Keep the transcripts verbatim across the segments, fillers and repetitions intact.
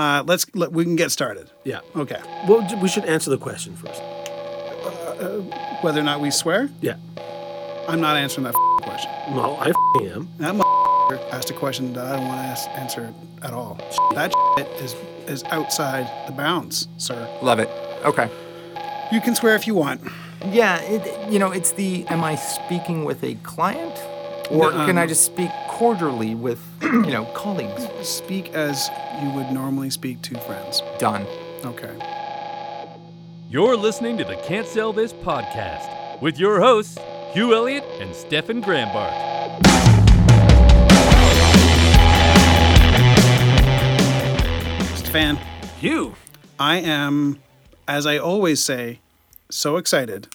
Uh, let's let, we can get started. Yeah. Okay. Well, we should answer the question first. Uh, whether or not we swear? Yeah. I'm not answering that f- question. No, I f- am. That mother asked a question that I don't want to ask, answer at all. That shit is is outside the bounds, sir. Love it. Okay. You can swear if you want. Yeah. It, you know, it's the am I speaking with a client, or um, can I just speak cordially with you know colleagues? Speak as you would normally speak to friends. Done. Okay. You're listening to the Can't Sell This podcast with your hosts, Hugh Elliott and Stefan Grambart. Stefan. Hugh. I am, as I always say, so excited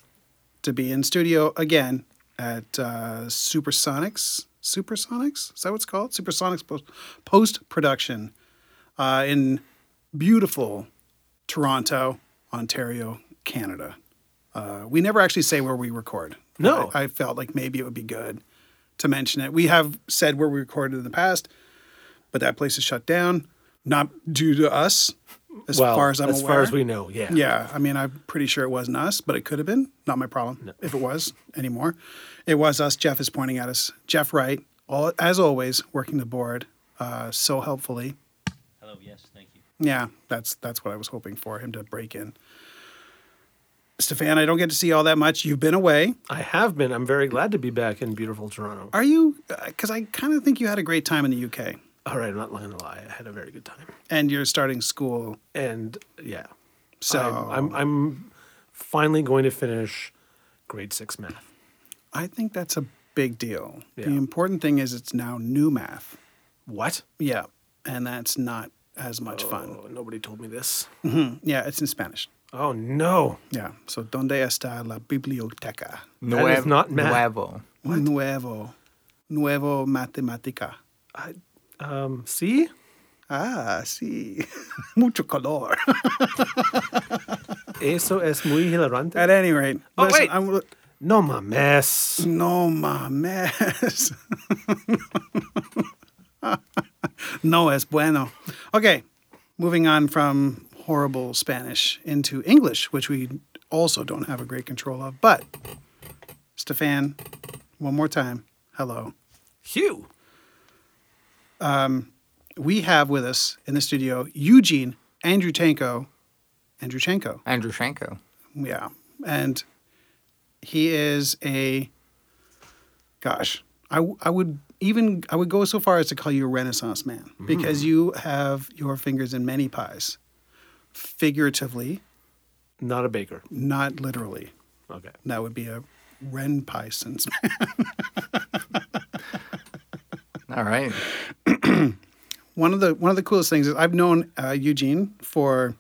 to be in studio again at uh, Supersonics. Supersonics? Is that what it's called? Supersonics Post-Production uh, in beautiful Toronto, Ontario, Canada. Uh, we never actually say where we record. No. I, I felt like maybe it would be good to mention it. We have said where we recorded in the past, but that place is shut down. Not due to us, as well, far as I'm as aware. As far as we know, yeah. Yeah. I mean, I'm pretty sure it wasn't us, but it could have been. Not my problem no. if it was anymore. It was us. Jeff is pointing at us. Jeff Wright, all, as always, working the board uh, so helpfully. Hello, yes, thank you. Yeah, that's that's what I was hoping for, him to break in. Stefan, I don't get to see all that much. You've been away. I have been. I'm very glad to be back in beautiful Toronto. Are you? Because I kind of think you had a great time in the U K. All right, I'm not going to lie. I had a very good time. And you're starting school. And, yeah. So I'm, I'm, I'm finally going to finish grade six math. I think that's a big deal. Yeah. The important thing is it's now new math. What? Yeah. And that's not as much oh, fun. Nobody told me this. Mm-hmm. Yeah, it's in Spanish. Oh, no. Yeah. So, ¿dónde está la biblioteca? Nuevo. That is not math. Nuevo. What? Nuevo. Nuevo matemática. I... Um, see? Ah, sí. Mucho calor. Eso es muy hilarante. At any rate. Oh, listen, wait. I'm, no mames. No mames. No es bueno. Okay. Moving on from horrible Spanish into English, which we also don't have a great control of. But, Stefan, one more time. Hello. Hugh. Um, we have with us in the studio Eugene Andrewchenko. Andrewchenko. Andrewchenko. Yeah. And he is a, gosh, I, I would even, I would go so far as to call you a Renaissance man mm. because you have your fingers in many pies. Figuratively. Not a baker. Not literally. Okay. That would be a Ren pie sense man. All right. One of the one of the coolest things is I've known uh, Eugene for,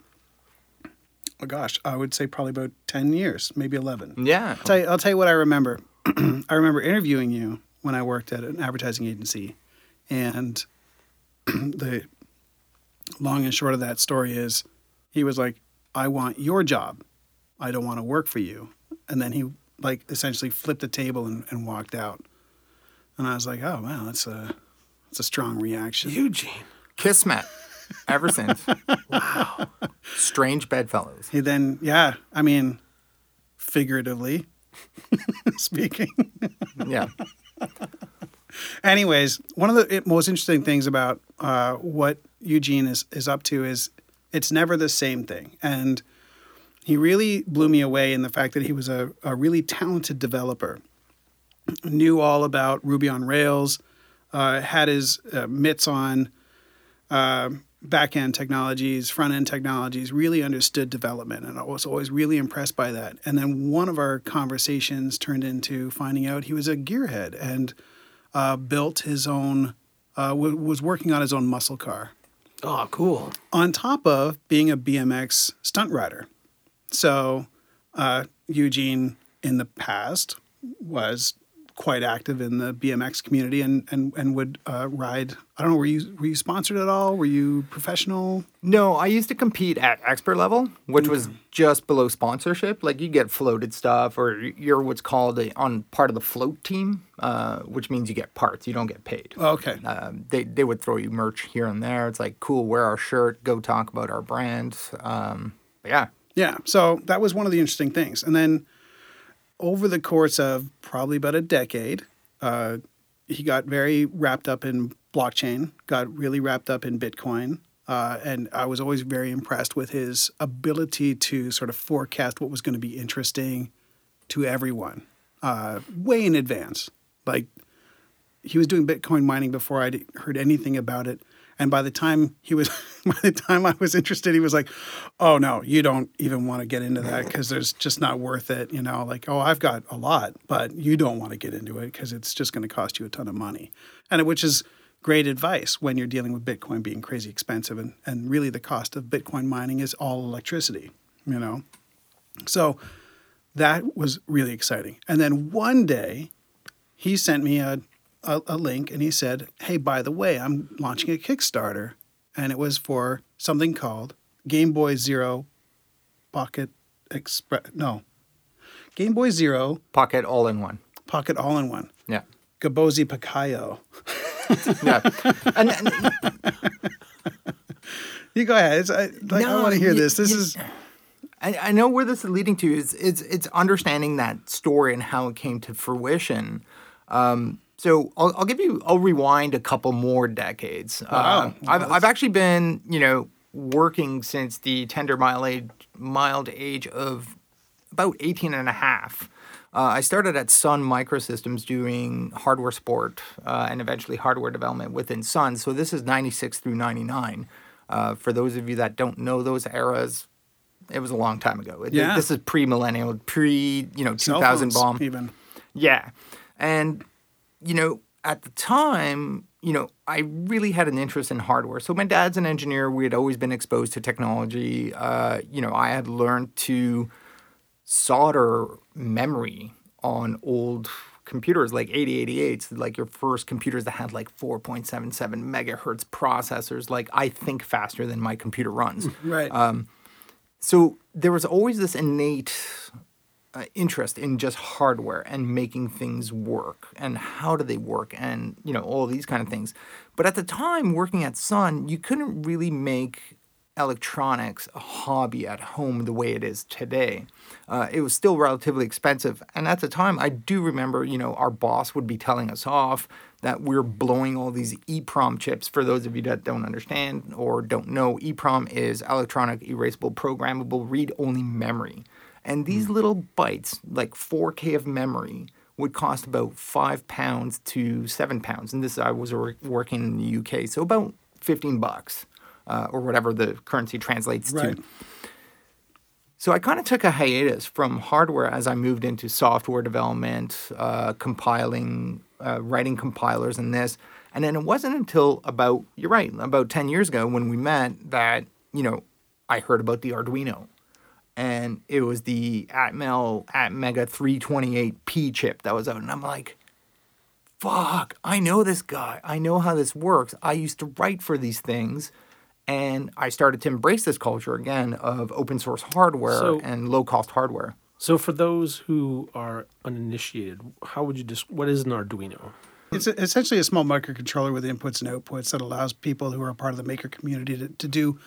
oh gosh, I would say probably about ten years, maybe eleven. Yeah. I'll tell you, I'll tell you what I remember. I remember interviewing you when I worked at an advertising agency. And the long and short of that story is he was like, I want your job. I don't want to work for you. And then he like essentially flipped the table and, and walked out. And I was like, oh, wow, that's a, that's a strong reaction. Eugene. Kismet. Ever since. Wow. Strange bedfellows. He then, yeah, I mean, figuratively speaking. Yeah. Anyways, one of the most interesting things about uh, what Eugene is, is up to is it's never the same thing. And he really blew me away in the fact that he was a, a really talented developer. Knew all about Ruby on Rails, uh, had his uh, mitts on uh, back-end technologies, front-end technologies, really understood development, and I was always really impressed by that. And then one of our conversations turned into finding out he was a gearhead and uh, built his own, uh, w- was working on his own muscle car. Oh, cool. On top of being a B M X stunt rider. So uh, Eugene, in the past, was... quite active in the B M X community and and and would uh, ride. I don't know. Were you were you sponsored at all? Were you professional? No, I used to compete at expert level, which okay. was just below sponsorship. Like you get floated stuff, or you're what's called a, on part of the float team, uh, which means you get parts. You don't get paid. Okay. Uh, they they would throw you merch here and there. It's like cool, wear our shirt, go talk about our brand. Um, yeah. Yeah. So that was one of the interesting things, and then. Over the course of probably about a decade, uh, he got very wrapped up in blockchain, got really wrapped up in Bitcoin. Uh, and I was always very impressed with his ability to sort of forecast what was going to be interesting to everyone uh, way in advance. Like he was doing Bitcoin mining before I'd heard anything about it. And by the time he was, by the time I was interested, he was like, "Oh no, you don't even want to get into that because there's just not worth it." You know, like, "Oh, I've got a lot, but you don't want to get into it because it's just going to cost you a ton of money," and it, which is great advice when you're dealing with Bitcoin being crazy expensive, and and really the cost of Bitcoin mining is all electricity. You know, so that was really exciting. And then one day, he sent me a. A, a link and he said, "Hey, by the way, I'm launching a Kickstarter," and it was for something called Game Boy Zero Pocket Express. No, Game Boy Zero Pocket All in One. Pocket All in One. Yeah, Gabozi Pakayo. Yeah, and, and, you go ahead. It's, I, like, no, I want to hear you, this. This you, is. I, I know where this is leading to. Is it's it's understanding that story and how it came to fruition. Um, So I'll, I'll give you – I'll rewind a couple more decades. Wow. Uh, I've, I've actually been, you know, working since the tender mild age, mild age of about eighteen and a half. Uh, I started at Sun Microsystems doing hardware support uh, and eventually hardware development within Sun. So this is ninety-six through ninety-nine. Uh, for those of you that don't know those eras, it was a long time ago. It, yeah. This is pre-millennial, pre, you know, two thousand bomb. Even. Yeah. And – you know, at the time, you know, I really had an interest in hardware. So my dad's an engineer. We had always been exposed to technology. Uh, you know, I had learned to solder memory on old computers like eighty eighty-eights, like your first computers that had like four point seven seven megahertz processors. Like I think faster than my computer runs. Right. Um, so there was always this innate... Uh, interest in just hardware and making things work and how do they work and, you know, all these kind of things. But at the time, working at Sun, you couldn't really make electronics a hobby at home the way it is today. Uh, it was still relatively expensive. And at the time, I do remember, you know, our boss would be telling us off that we're blowing all these EEPROM chips. For those of you that don't understand or don't know, EEPROM is electronic erasable programmable read-only memory. And these little bytes, like four K of memory, would cost about five pounds to seven pounds. And this, I was working in the U K, so about fifteen bucks uh, or whatever the currency translates right. to. So I kind of took a hiatus from hardware as I moved into software development, uh, compiling, uh, writing compilers and this. And then it wasn't until about, you're right, about ten years ago when we met that, you know, I heard about the Arduino. And it was the Atmel Atmega three twenty-eight P chip that was out. And I'm like, fuck, I know this guy. I know how this works. I used to write for these things. And I started to embrace this culture again of open source hardware so, and low cost hardware. So for those who are uninitiated, how would you just, what is an Arduino? It's a, essentially a small microcontroller with inputs and outputs that allows people who are a part of the maker community to, to do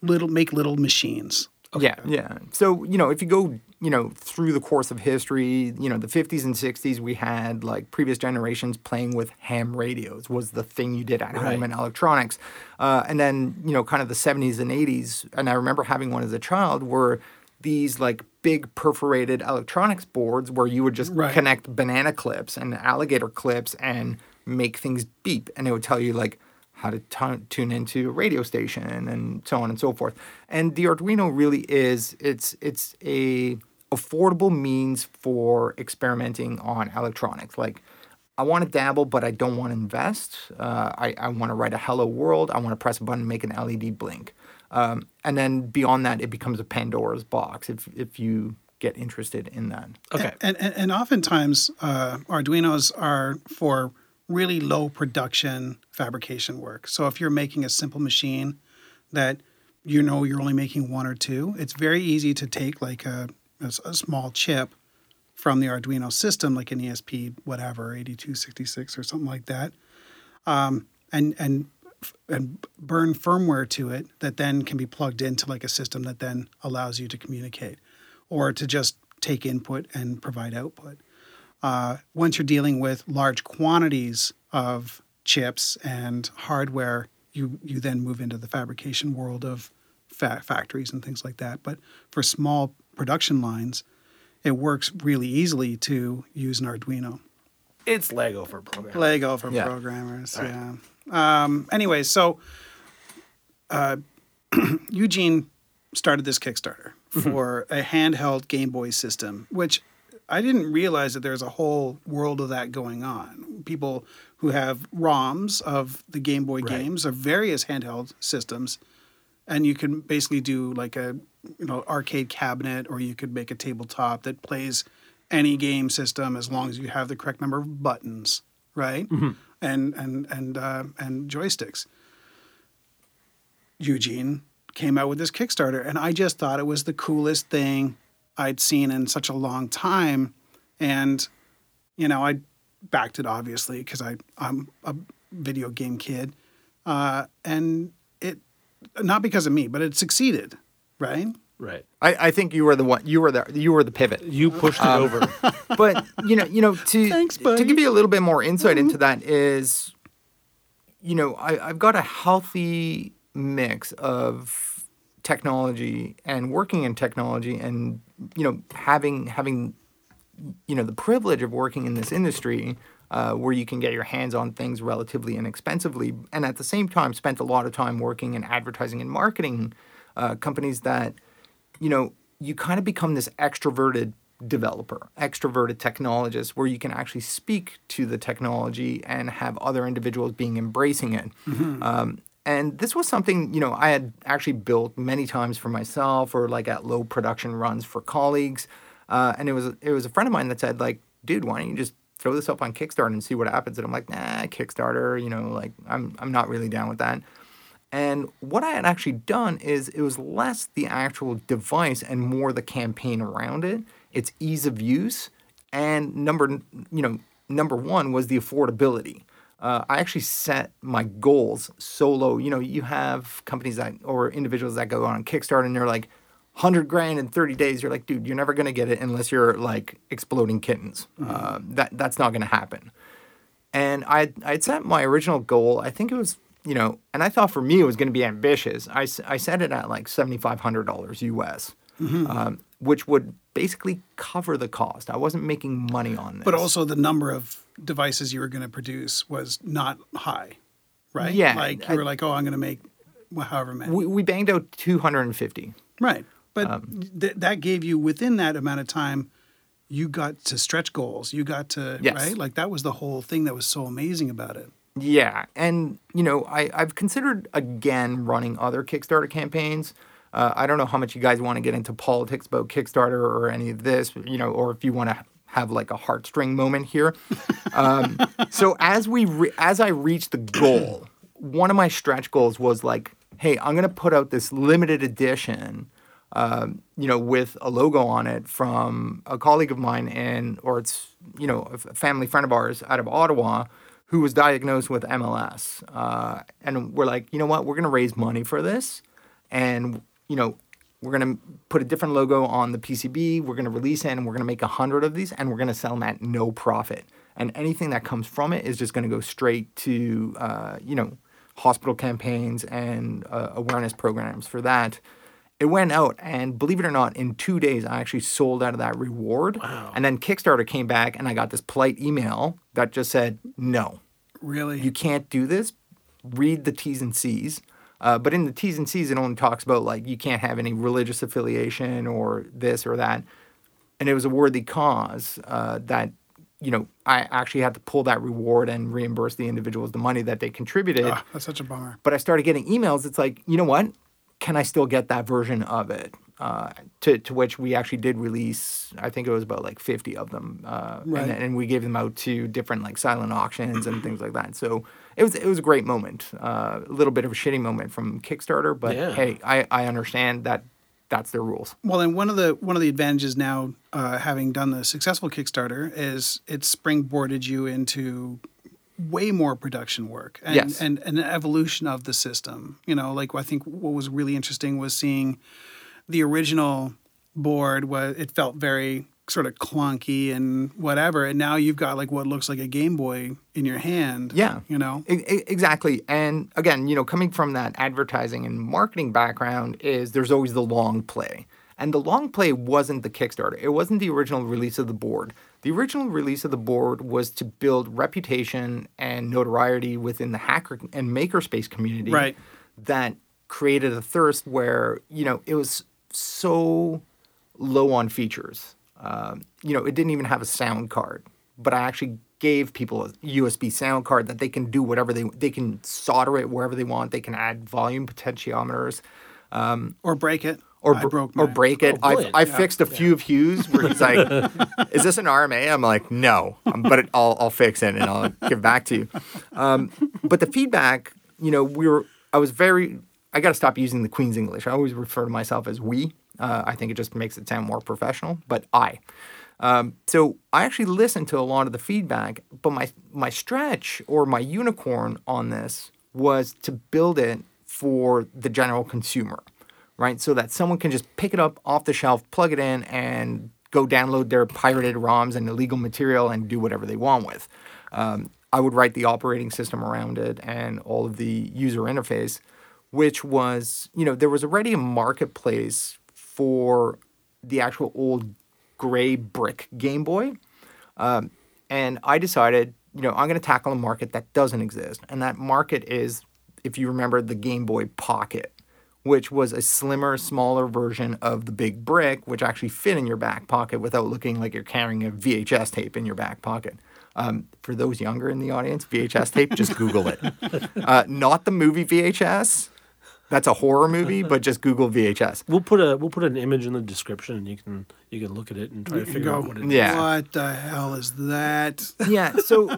little, make little machines. Okay. Yeah, yeah. So, you know, if you go, you know, through the course of history, you know, the fifties and sixties, we had, like, previous generations playing with ham radios was the thing you did at right. home in electronics. Uh, and then, you know, kind of the seventies and eighties, and I remember having one as a child, were these, like, big perforated electronics boards where you would just right. connect banana clips and alligator clips and make things beep. And it would tell you, like, how to t- tune into a radio station and so on and so forth. And the Arduino really is, it's it's a affordable means for experimenting on electronics. Like, I want to dabble, but I don't want to invest. Uh, I, I want to write a hello world. I want to press a button and make an L E D blink. Um, and then beyond that, it becomes a Pandora's box if if you get interested in that. Okay. And and, and oftentimes uh, Arduinos are for really low production fabrication work. So if you're making a simple machine that you know you're only making one or two, it's very easy to take like a, a, a small chip from the Arduino system, like an E S P whatever, eighty-two sixty-six or something like that, um, and and and burn firmware to it that then can be plugged into like a system that then allows you to communicate or to just take input and provide output. Uh, once you're dealing with large quantities of chips and hardware, you you then move into the fabrication world of fa- factories and things like that. But for small production lines, it works really easily to use an Arduino. It's Lego for programmers. Lego for yeah. programmers, right. yeah. Um, anyway, so uh, Eugene started this Kickstarter mm-hmm. for a handheld Game Boy system, which I didn't realize that there's a whole world of that going on. People who have ROMs of the Game Boy right. games of various handheld systems, and you can basically do like a you know arcade cabinet, or you could make a tabletop that plays any game system as long as you have the correct number of buttons, right? Mm-hmm. And and and uh, and joysticks. Eugene came out with this Kickstarter, and I just thought it was the coolest thing I'd seen in such a long time. And, you know, I backed it, obviously, because I'm a video game kid. Uh, and it, not because of me, but it succeeded, right? Right. I, I think you were the one, you were the, you were the pivot. You pushed it um, over. But, you know, you know, to, Thanks, to give you a little bit more insight mm-hmm. into that is, you know, I, I've got a healthy mix of technology and working in technology and, you know, having, having, you know, the privilege of working in this industry uh, where you can get your hands on things relatively inexpensively, and at the same time spent a lot of time working in advertising and marketing uh, companies that, you know, you kind of become this extroverted developer, extroverted technologist, where you can actually speak to the technology and have other individuals being embracing it. Mm-hmm. Um, And this was something, you know, I had actually built many times for myself or like at low production runs for colleagues. Uh, and it was it was a friend of mine that said, like, dude, why don't you just throw this up on Kickstarter and see what happens? And I'm like, nah, Kickstarter, you know, like I'm I'm not really down with that. And what I had actually done is it was less the actual device and more the campaign around it, its ease of use. And number, you know, number one was the affordability. Uh, I actually set my goals so low. You know, you have companies that or individuals that go on Kickstarter and they're like, one hundred grand in thirty days. You're like, dude, you're never going to get it unless you're like exploding kittens. Mm-hmm. Uh, that that's not going to happen. And I I set my original goal. I think it was, you know, and I thought for me it was going to be ambitious. I, I set it at like seventy-five hundred dollars U S, mm-hmm. um, which would basically cover the cost. I wasn't making money on this. But also the number of devices you were going to produce was not high, right? Yeah. Like you were I, like, oh, I'm going to make however many. We, we banged out two hundred fifty. Right. But um, th- that gave you, within that amount of time, you got to stretch goals. You got to, yes. right? Like that was the whole thing that was so amazing about it. Yeah. And, you know, I, I've considered, again, running other Kickstarter campaigns. Uh, I don't know how much you guys want to get into politics about Kickstarter or any of this, you know, or if you want to have like a heartstring moment here. Um, so as we re- as I reached the goal, one of my stretch goals was like, hey, I'm going to put out this limited edition, um, you know, with a logo on it from a colleague of mine and or it's, you know, a family friend of ours out of Ottawa who was diagnosed with M L S. Uh, and we're like, you know what, we're going to raise money for this. And, you know, we're going to put a different logo on the P C B. We're going to release it, and we're going to make one hundred of these, and we're going to sell them at no profit. And anything that comes from it is just going to go straight to, uh, you know, hospital campaigns and uh, awareness programs for that. It went out, and believe it or not, in two days, I actually sold out of that reward. Wow. And then Kickstarter came back, and I got this polite email that just said, no. Really? You can't do this. Read the T's and C's. Uh, but in the T's and C's, it only talks about, like, you can't have any religious affiliation or this or that. And it was a worthy cause uh, that, you know, I actually had to pull that reward and reimburse the individuals the money that they contributed. Oh, that's such a bummer. But I started getting emails. It's like, you know what? Can I still get that version of it? uh, to, to which we actually did release, I think it was about like fifty of them. Uh, right. and, and we gave them out to different like silent auctions and things like that. So it was it was a great moment, uh, a little bit of a shitty moment from Kickstarter. But yeah. hey, I, I understand that that's their rules. Well, and one of the one of the advantages now, uh, having done the successful Kickstarter, is it springboarded you into way more production work and, yes. and, and an evolution of the system. You know, like I think what was really interesting was seeing the original board was it felt very sort of clunky and whatever. And now you've got like what looks like a Game Boy in your hand. Yeah. You know? E- exactly. And again, you know, coming from that advertising and marketing background is there's always the long play. And the long play wasn't the Kickstarter. It wasn't the original release of the board. The original release of the board was to build reputation and notoriety within the hacker and makerspace community. Right. That created a thirst where, you know, it was so low on features. Uh, you know, it didn't even have a sound card, but I actually gave people a U S B sound card that they can do whatever they they can solder it wherever they want. They can add volume potentiometers, um, or break it. Or, br- broke or break it. Oh, I, I yeah. fixed a few yeah. of Hugh's where he's like, is this an R M A? I'm like, no, but it, I'll I'll fix it and I'll give back to you. Um, but the feedback, you know, we were, I was very, I got to stop using the Queen's English. I always refer to myself as we. Uh, I think it just makes it sound more professional, but I. Um, so I actually listened to a lot of the feedback, but my my stretch or my unicorn on this was to build it for the general consumer. Right, so that someone can just pick it up off the shelf, plug it in, and go download their pirated ROMs and illegal material and do whatever they want with. Um, I would write the operating system around it and all of the user interface, which was, you know, there was already a marketplace for the actual old gray brick Game Boy. Um, and I decided, you know, I'm going to tackle a market that doesn't exist. And that market is, if you remember, the Game Boy Pocket, which was a slimmer, smaller version of the big brick, which actually fit in your back pocket without looking like you're carrying a V H S tape in your back pocket. Um, for those younger in the audience, V H S tape, just Google it. Uh, not the movie V H S. That's a horror movie, but just Google V H S. We'll put a we'll put an image in the description, and you can you can look at it and try to figure out what it yeah. is. What the hell is that? Yeah. So,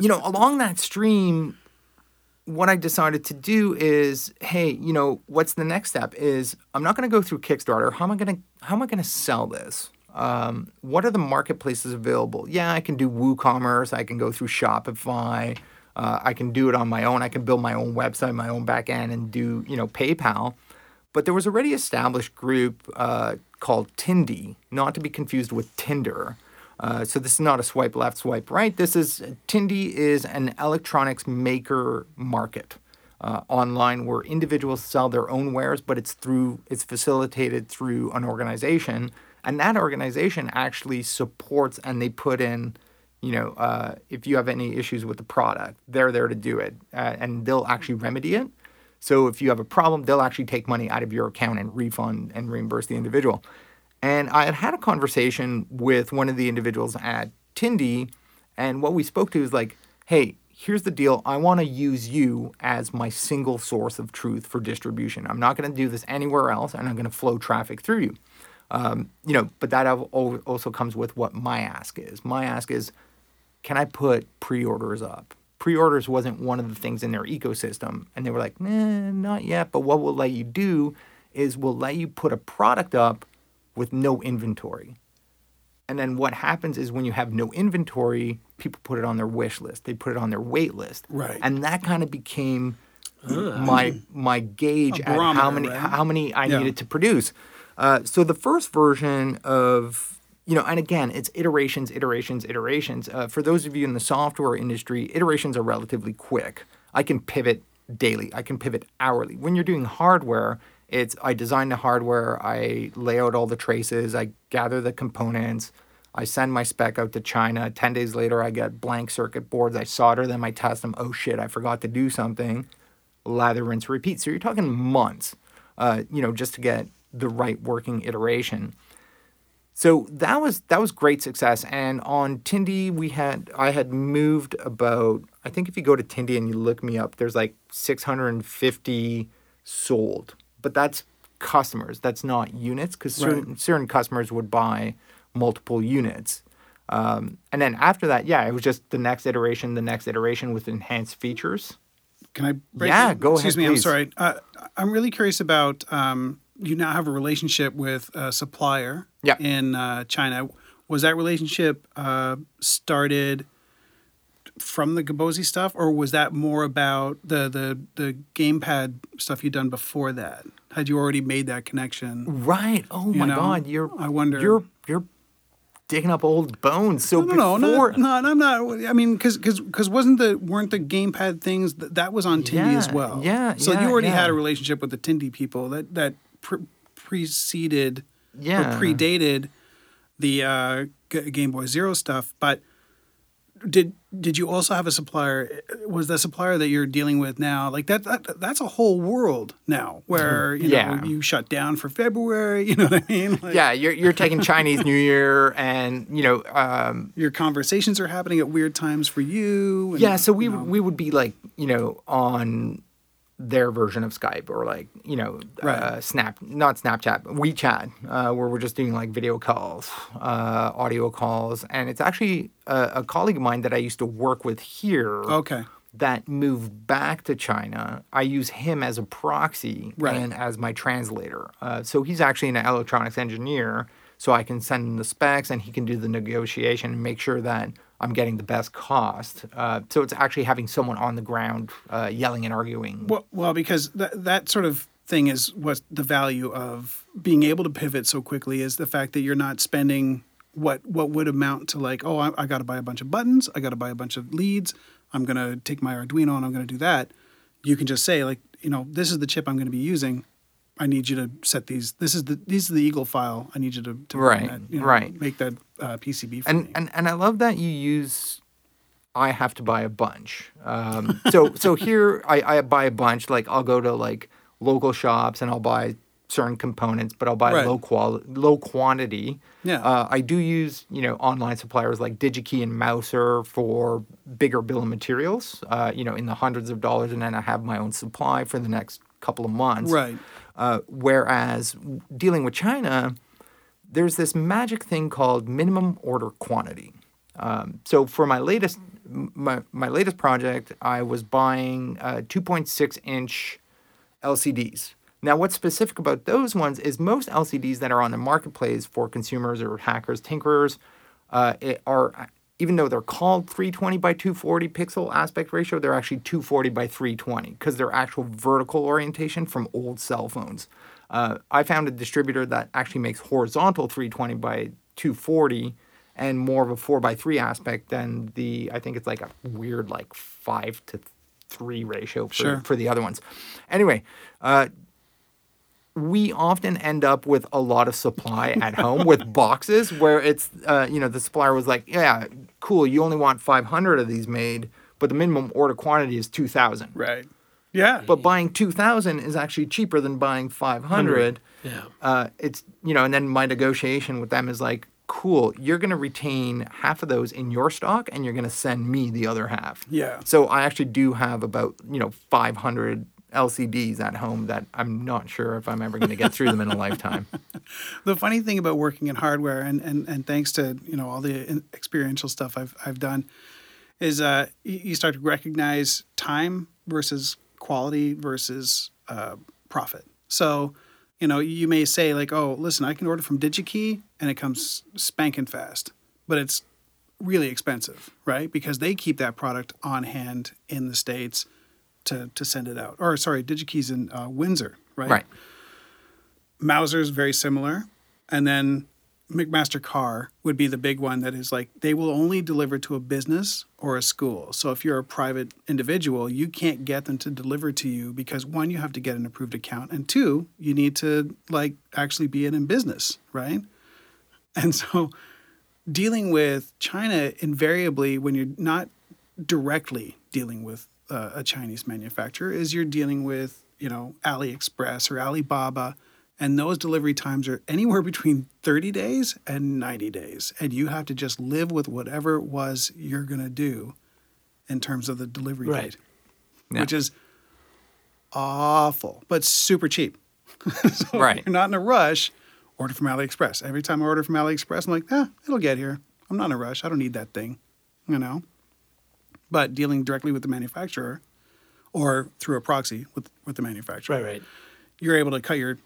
you know, along that stream, what I decided to do is, hey, you know, what's the next step? Is I'm not going to go through Kickstarter. How am I going to how am I going to sell this? Um, what are the marketplaces available? Yeah, I can do WooCommerce. I can go through Shopify. Uh, I can do it on my own. I can build my own website, my own back end, and do, you know, PayPal. But there was already an established group uh, called Tindie, not to be confused with Tinder. Uh, so this is not a swipe left, swipe right. This is, Tindie is an electronics maker market uh, online where individuals sell their own wares, but it's through, it's facilitated through an organization. And that organization actually supports and they put in, you know, uh, if you have any issues with the product, they're there to do it. Uh, and they'll actually remedy it. So if you have a problem, they'll actually take money out of your account and refund and reimburse the individual. And I had had a conversation with one of the individuals at Tindie, and what we spoke to is like, hey, here's the deal. I want to use you as my single source of truth for distribution. I'm not going to do this anywhere else, and I'm going to flow traffic through you. Um, you know, but that also comes with what my ask is. My ask is, can I put pre-orders up? Pre-orders wasn't one of the things in their ecosystem, and they were like, nah, not yet, but what we'll let you do is we'll let you put a product up with no inventory. And then what happens is when you have no inventory, people put it on their wish list. They put it on their wait list. Right. And that kind of became uh, my my gauge at how many right? how many I yeah. needed to produce. Uh, so the first version of, you know, and again, it's iterations, iterations, iterations. Uh, for those of you in the software industry, iterations are relatively quick. I can pivot daily. I can pivot hourly. When you're doing hardware, It's I design the hardware, I lay out all the traces, I gather the components, I send my spec out to China. Ten days later, I get blank circuit boards, I solder them, I test them. Oh shit, I forgot to do something. Lather, rinse, repeat. So you're talking months, uh, you know, just to get the right working iteration. So that was that was great success. And on Tindie, we had I had moved about. I think if you go to Tindie and you look me up, there's like six hundred fifty sold. But that's customers. That's not units, because right. certain, certain customers would buy multiple units. Um, and then after that, yeah, it was just the next iteration, the next iteration with enhanced features. Can I break Yeah, in? go Excuse ahead, Excuse me, please. I'm sorry. Uh, I'm really curious about um, you now have a relationship with a supplier yeah. in uh, China. Was that relationship uh, started from the Gabozi stuff, or was that more about the, the, the gamepad stuff you'd done before that? Had you already made that connection? Right. Oh, you my know? God. You're, I wonder. You're you're digging up old bones. So no, no, before... no, no, no, no. I mean, because because wasn't the weren't the gamepad things that, that was on Tindie yeah, as well? Yeah. So yeah, you already yeah. had a relationship with the Tindie people that that pre- preceded yeah. or predated the uh, G- Game Boy Zero stuff, but. Did did you also have a supplier? Was the supplier that you're dealing with now like that? that that's a whole world now where you know yeah. you shut down for February. You know what I mean? Like, yeah, you're you're taking Chinese New Year, and you know um, your conversations are happening at weird times for you. And, yeah, so we you know. we would be like you know on their version of Skype or like you know right. uh, Snap not Snapchat WeChat uh, where we're just doing like video calls, uh, audio calls, and it's actually. Uh, a colleague of mine that I used to work with here okay. that moved back to China, I use him as a proxy right. and as my translator. Uh, so he's actually an electronics engineer, so I can send him the specs and he can do the negotiation and make sure that I'm getting the best cost. Uh, so it's actually having someone on the ground uh, yelling and arguing. Well, well because th- that sort of thing is what the value of being able to pivot so quickly is the fact that you're not spending... what what would amount to like, oh, I, I got to buy a bunch of buttons. I got to buy a bunch of leads. I'm going to take my Arduino and I'm going to do that. You can just say like, you know, this is the chip I'm going to be using. I need you to set these. This is the these are the Eagle file. I need you to, to right, that, you know, right. make that uh, P C B for and, me. And, and I love that you use, I have to buy a bunch. Um, so so here I, I buy a bunch. Like I'll go to like local shops and I'll buy certain components, but I'll buy right. low quali- low quantity. Yeah. Uh, I do use, you know, online suppliers like DigiKey and Mouser for bigger bill of materials, uh, you know, in the hundreds of dollars, and then I have my own supply for the next couple of months. Right. Uh, whereas dealing with China, there's this magic thing called minimum order quantity. Um, so for my latest my, my latest project, I was buying uh, two point six inch L C Ds. Now, what's specific about those ones is most L C Ds that are on the marketplace for consumers or hackers, tinkerers, uh, it are, even though they're called three twenty by two forty pixel aspect ratio, they're actually two forty by three twenty because they're actual vertical orientation from old cell phones. Uh, I found a distributor that actually makes horizontal three twenty by two forty and more of a four by three aspect than the, I think it's like a weird like five to three ratio for, sure. for the other ones. Anyway, uh, we often end up with a lot of supply at home with boxes where it's, uh, you know, the supplier was like, yeah, cool, you only want five hundred of these made, but the minimum order quantity is two thousand. Right. Yeah. But buying two thousand is actually cheaper than buying five hundred. Yeah. Uh, it's, you know, and then my negotiation with them is like, cool, you're going to retain half of those in your stock and you're going to send me the other half. Yeah. So I actually do have about, you know, five hundred L C Ds at home that I'm not sure if I'm ever going to get through them in a lifetime. The funny thing about working in hardware, and, and, and thanks to you know all the experiential stuff I've I've done, is uh, you start to recognize time versus quality versus uh, profit. So you know you may say like, oh, listen, I can order from DigiKey and it comes spanking fast, but it's really expensive, right? Because they keep that product on hand in the States. To, to send it out. Or, sorry, DigiKey's in uh, Windsor, right? Right. Mouser's very similar. And then McMaster Car would be the big one that is like, they will only deliver to a business or a school. So if you're a private individual, you can't get them to deliver to you because, one, you have to get an approved account, and two, you need to, like, actually be in, in business, right? And so dealing with China, invariably, when you're not directly dealing with Uh, a Chinese manufacturer is you're dealing with, you know, AliExpress or Alibaba, and those delivery times are anywhere between thirty days and ninety days. And you have to just live with whatever it was you're going to do in terms of the delivery right. date, yeah. which is awful, but super cheap. So right. If you're not in a rush, order from AliExpress. Every time I order from AliExpress, I'm like, eh, it'll get here. I'm not in a rush. I don't need that thing, you know. But dealing directly with the manufacturer or through a proxy with, with the manufacturer, right, right. you're able to cut your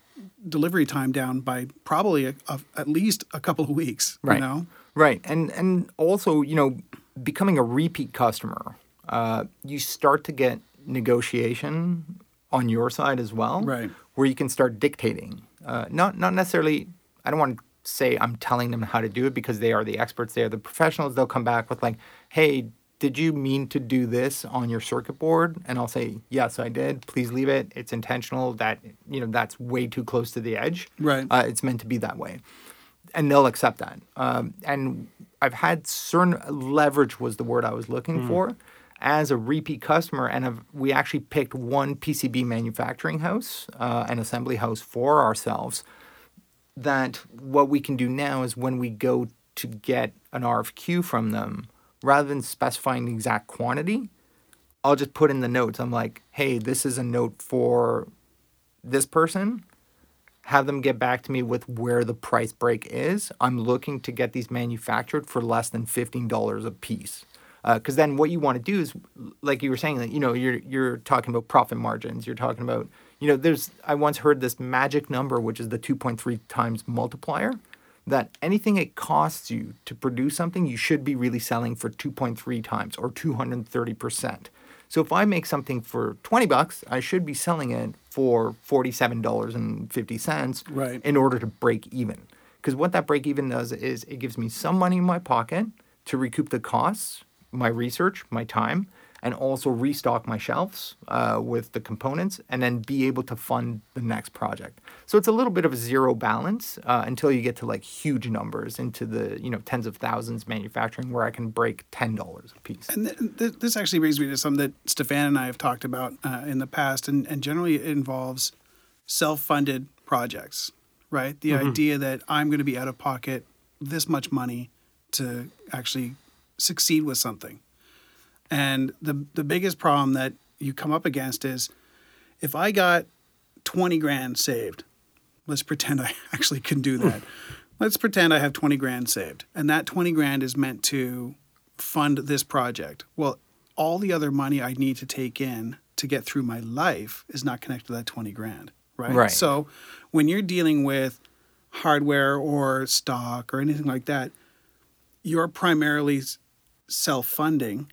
delivery time down by probably a, a, at least a couple of weeks, right. you know. Right. And, and also, you know, becoming a repeat customer, uh, you start to get negotiation on your side as well, right. where you can start dictating. Uh, not not necessarily, I don't want to say I'm telling them how to do it because they are the experts, they are the professionals. They'll come back with like, hey, did you mean to do this on your circuit board? And I'll say, yes, I did. Please leave it. It's intentional. That, you know, that's way too close to the edge. Right. Uh, it's meant to be that way. And they'll accept that. Um, and I've had certain leverage was the word I was looking mm. for as a repeat customer. And I've, we actually picked one P C B manufacturing house uh, and assembly house for ourselves that what we can do now is when we go to get an R F Q from them, rather than specifying the exact quantity, I'll just put in the notes. I'm like, hey, this is a note for this person. Have them get back to me with where the price break is. I'm looking to get these manufactured for less than fifteen dollars a piece. Because uh, then what you want to do is, like you were saying, that you know, you're you're talking about profit margins. You're talking about, you know, there's, I once heard this magic number, which is the two point three times multiplier. That anything it costs you to produce something, you should be really selling for two point three times or two hundred thirty percent. So if I make something for twenty bucks, I should be selling it for forty-seven dollars and fifty cents right. in order to break even. Because what that break even does is it gives me some money in my pocket to recoup the costs, my research, my time, and also restock my shelves uh, with the components and then be able to fund the next project. So it's a little bit of a zero balance uh, until you get to like huge numbers into the, you know, tens of thousands manufacturing where I can break ten dollars a piece. And th- th- this actually brings me to something that Stefan and I have talked about uh, in the past, and, and generally it involves self-funded projects, right? The mm-hmm. idea that I'm going to be out of pocket this much money to actually succeed with something. And the the biggest problem that you come up against is if I got twenty grand saved, let's pretend I actually can do that. Let's pretend I have twenty grand saved. And that twenty grand is meant to fund this project. Well, all the other money I need to take in to get through my life is not connected to that twenty grand, right? Right. So when you're dealing with hardware or stock or anything like that, you're primarily self-funding,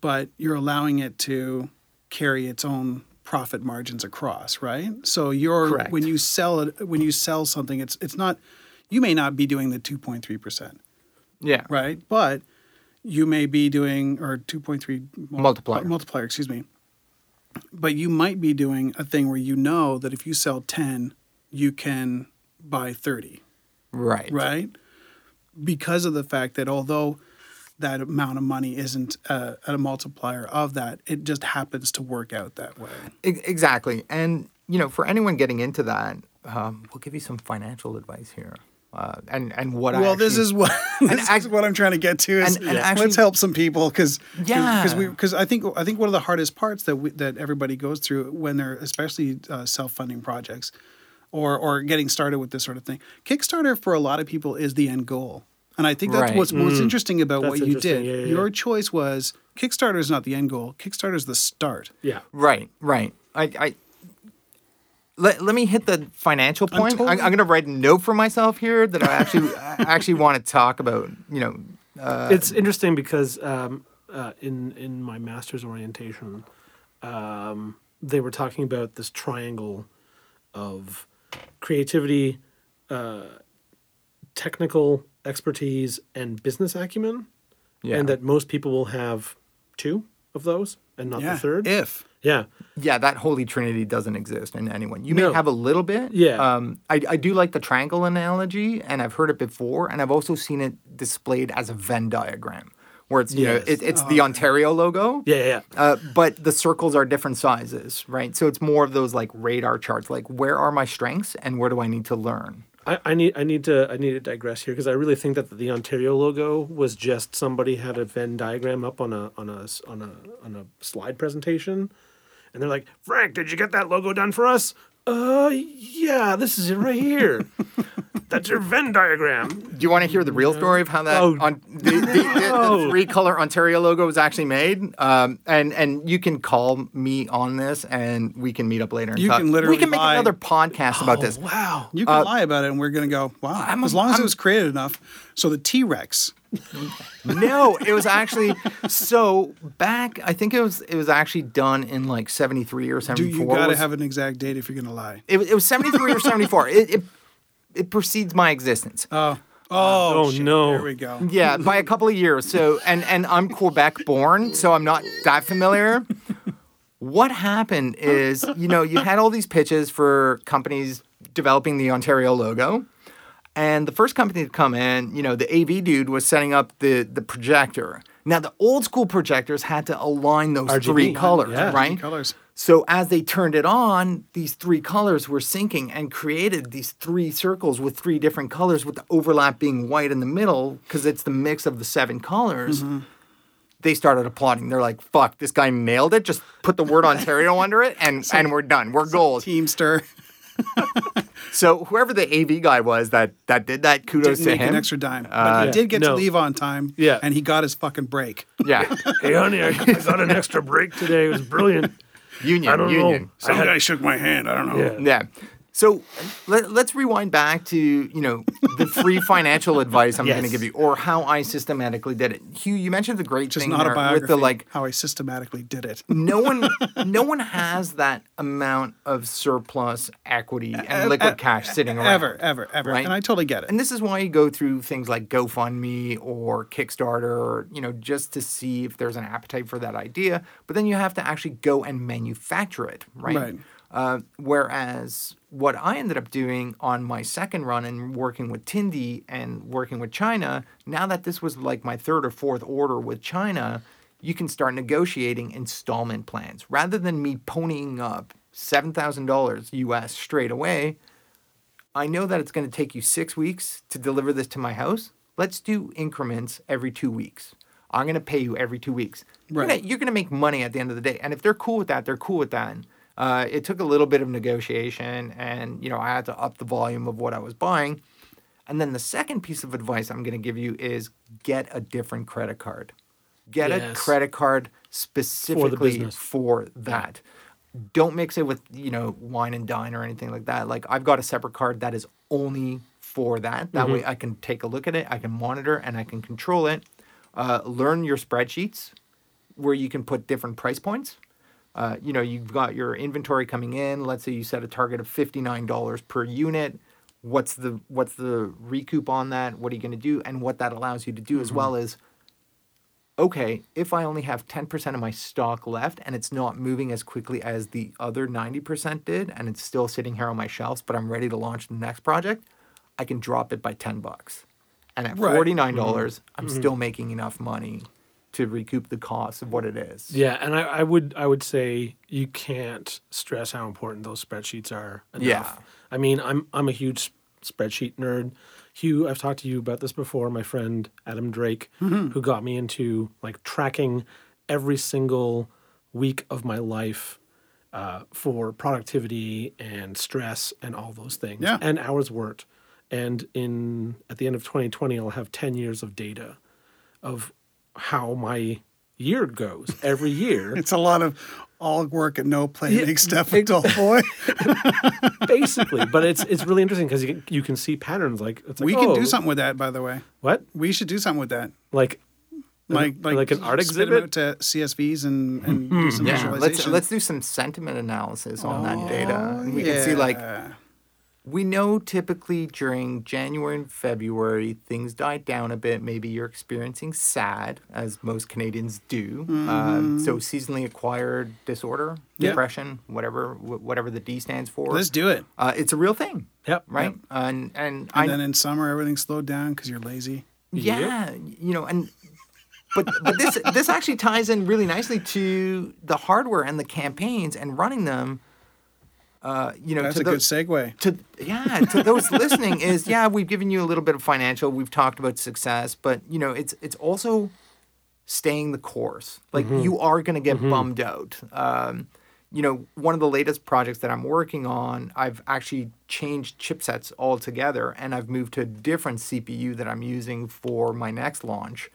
but you're allowing it to carry its own profit margins across, right? So you're Correct. when you sell it, when you sell something, it's it's not, you may not be doing the two point three percent. Yeah. Right? But you may be doing, or two point three multiplier. Multiplier, excuse me. But you might be doing a thing where you know that if you sell ten, you can buy thirty. Right. Right? Because of the fact that although that amount of money isn't uh, a multiplier of that. It just happens to work out that way. Exactly. And, you know, for anyone getting into that, um, we'll give you some financial advice here. Uh, and, and what well, I Well, this, is what, this act, is what I'm trying to get to is and, and actually, let's help some people because yeah. cause we, cause I, think, I think one of the hardest parts that we, that everybody goes through when they're especially uh, self-funding projects or, or getting started with this sort of thing, Kickstarter for a lot of people is the end goal. And I think that's right. what's, what's mm. interesting about that's what you did. Yeah, yeah, Your yeah. choice was Kickstarter is not the end goal. Kickstarter is the start. Yeah. Right, right. I, I let, let me hit the financial point. I'm, totally... I, I'm going to write a note for myself here that I actually I actually want to talk about, you know. Uh, it's interesting because um, uh, in, in my master's orientation, um, they were talking about this triangle of creativity, uh, technical expertise and business acumen, yeah. and that most people will have two of those and not yeah, the third. If yeah, yeah, that holy trinity doesn't exist in anyone. You no. may have a little bit. Yeah, um, I I do like the triangle analogy, and I've heard it before, and I've also seen it displayed as a Venn diagram where it's you yes. know it, it's oh, the Ontario yeah. logo. Yeah, yeah. Uh, but the circles are different sizes, right? So it's more of those like radar charts, like where are my strengths and where do I need to learn. I, I need I need to I need to digress here because I really think that the Ontario logo was just somebody had a Venn diagram up on a on a on a on a slide presentation, and they're like, Frank, did you get that logo done for us? Uh, yeah, ah, this is it right here. That's your Venn diagram. Do you want to hear the real story of how that oh. on, the, the, the, the three-color Ontario logo was actually made? Um, and and you can call me on this, and we can meet up later. And you talk. can literally we can make lie. another podcast oh, about this. Wow, you can uh, lie about it, and we're going to go. Wow, I'm, as long as I'm, it was creative enough. So the T-Rex. No, it was actually so back. I think it was it was actually done in like seventy-three or seventy-four. Do you got to have an exact date if you're going to lie? It, it was seventy-three or seventy-four. It. it It precedes my existence. Oh, oh, oh shit. no! There we go. Yeah, by a couple of years. So, and and I'm Quebec-born, so I'm not that familiar. What happened is, you know, you had all these pitches for companies developing the Ontario logo, and the first company to come in, you know, the A V dude was setting up the the projector. Now, the old school projectors had to align those R G B. three colors, yeah, right? Colors. So as they turned it on, these three colors were syncing and created these three circles with three different colors, with the overlap being white in the middle because it's the mix of the seven colors. Mm-hmm. They started applauding. They're like, fuck, this guy nailed it. Just put the word Ontario under it and, so, and we're done. We're so gold. Teamster. So whoever the A V guy was that that did that, kudos Didn't to make him. An extra dime, but uh, he yeah. did get no. to leave on time. Yeah. And he got his fucking break. Yeah. Hey honey, I got an extra break today. It was brilliant. Union. I don't union. know. Some had, guy shook my hand. I don't know. Yeah. yeah. So let, let's rewind back to you know the free financial advice I'm yes. going to give you, or how I systematically did it. Hugh, you mentioned the great Just thing not a biography, with the like how I systematically did it. no one, no one has that amount of surplus equity and liquid cash sitting around ever, ever, ever. Right? And I totally get it. And this is why you go through things like GoFundMe or Kickstarter, or, you know, just to see if there's an appetite for that idea. But then you have to actually go and manufacture it, right? Right. Uh, whereas what I ended up doing on my second run and working with Tindie and working with China, now that this was like my third or fourth order with China, you can start negotiating installment plans. Rather than me ponying up seven thousand dollars U S straight away, I know that it's going to take you six weeks to deliver this to my house. Let's do increments every two weeks. I'm going to pay you every two weeks. Right. You're going to make money at the end of the day. And if they're cool with that, they're cool with that. Uh, it took a little bit of negotiation, and, you know, I had to up the volume of what I was buying. And then the second piece of advice I'm going to give you is get a different credit card. Get yes. a credit card specifically for, for that. Don't mix it with, you know, wine and dine or anything like that. Like, I've got a separate card that is only for that. That mm-hmm. way I can take a look at it, I can monitor, and I can control it. Uh, learn your spreadsheets where you can put different price points. Uh, you know, you've got your inventory coming in. Let's say you set a target of fifty-nine dollars per unit. What's the what's the recoup on that? What are you going to do? And what that allows you to do mm-hmm. as well is, okay, if I only have ten percent of my stock left and it's not moving as quickly as the other ninety percent did, and it's still sitting here on my shelves, but I'm ready to launch the next project, I can drop it by ten bucks. And at right. forty-nine dollars, mm-hmm. I'm mm-hmm. still making enough money to recoup the cost of what it is. Yeah, and I, I would I would say you can't stress how important those spreadsheets are enough. Yeah. I mean, I'm I'm a huge spreadsheet nerd. Hugh, I've talked to you about this before, my friend Adam Drake, mm-hmm. who got me into like tracking every single week of my life uh, for productivity and stress and all those things. Yeah. And hours worked. And in at the end of twenty twenty, I'll have ten years of data of how my year goes every year. It's a lot of all work and no play, yeah, make Stefan dull boy. Basically, but it's it's really interesting because you, you can see patterns. Like, it's like we can oh, do something with that, by the way. What? We should do something with that. Like, like, like, like an art exhibit? To C S Vs and, and mm-hmm. do some yeah. visualization. Let's, let's do some sentiment analysis on oh, that data. And we yeah. can see, like, we know typically during January and February, things die down a bit. Maybe you're experiencing S A D, as most Canadians do. Mm-hmm. Um, so seasonally acquired disorder, yep. depression, whatever w- whatever the D stands for. Let's do it. Uh, it's a real thing. Yep. Right? Yep. Uh, and and, and I, then in summer, everything slowed down because you're lazy. Yeah. Yep. You know, and but but this this actually ties in really nicely to the hardware and the campaigns and running them. Uh, you know, that's to a those, good segue. To, yeah, to those listening is, yeah, we've given you a little bit of financial. We've talked about success, but, you know, it's it's also staying the course. Like, mm-hmm. you are going to get mm-hmm. bummed out. Um, you know, one of the latest projects that I'm working on, I've actually changed chipsets altogether, and I've moved to a different C P U that I'm using for my next launch.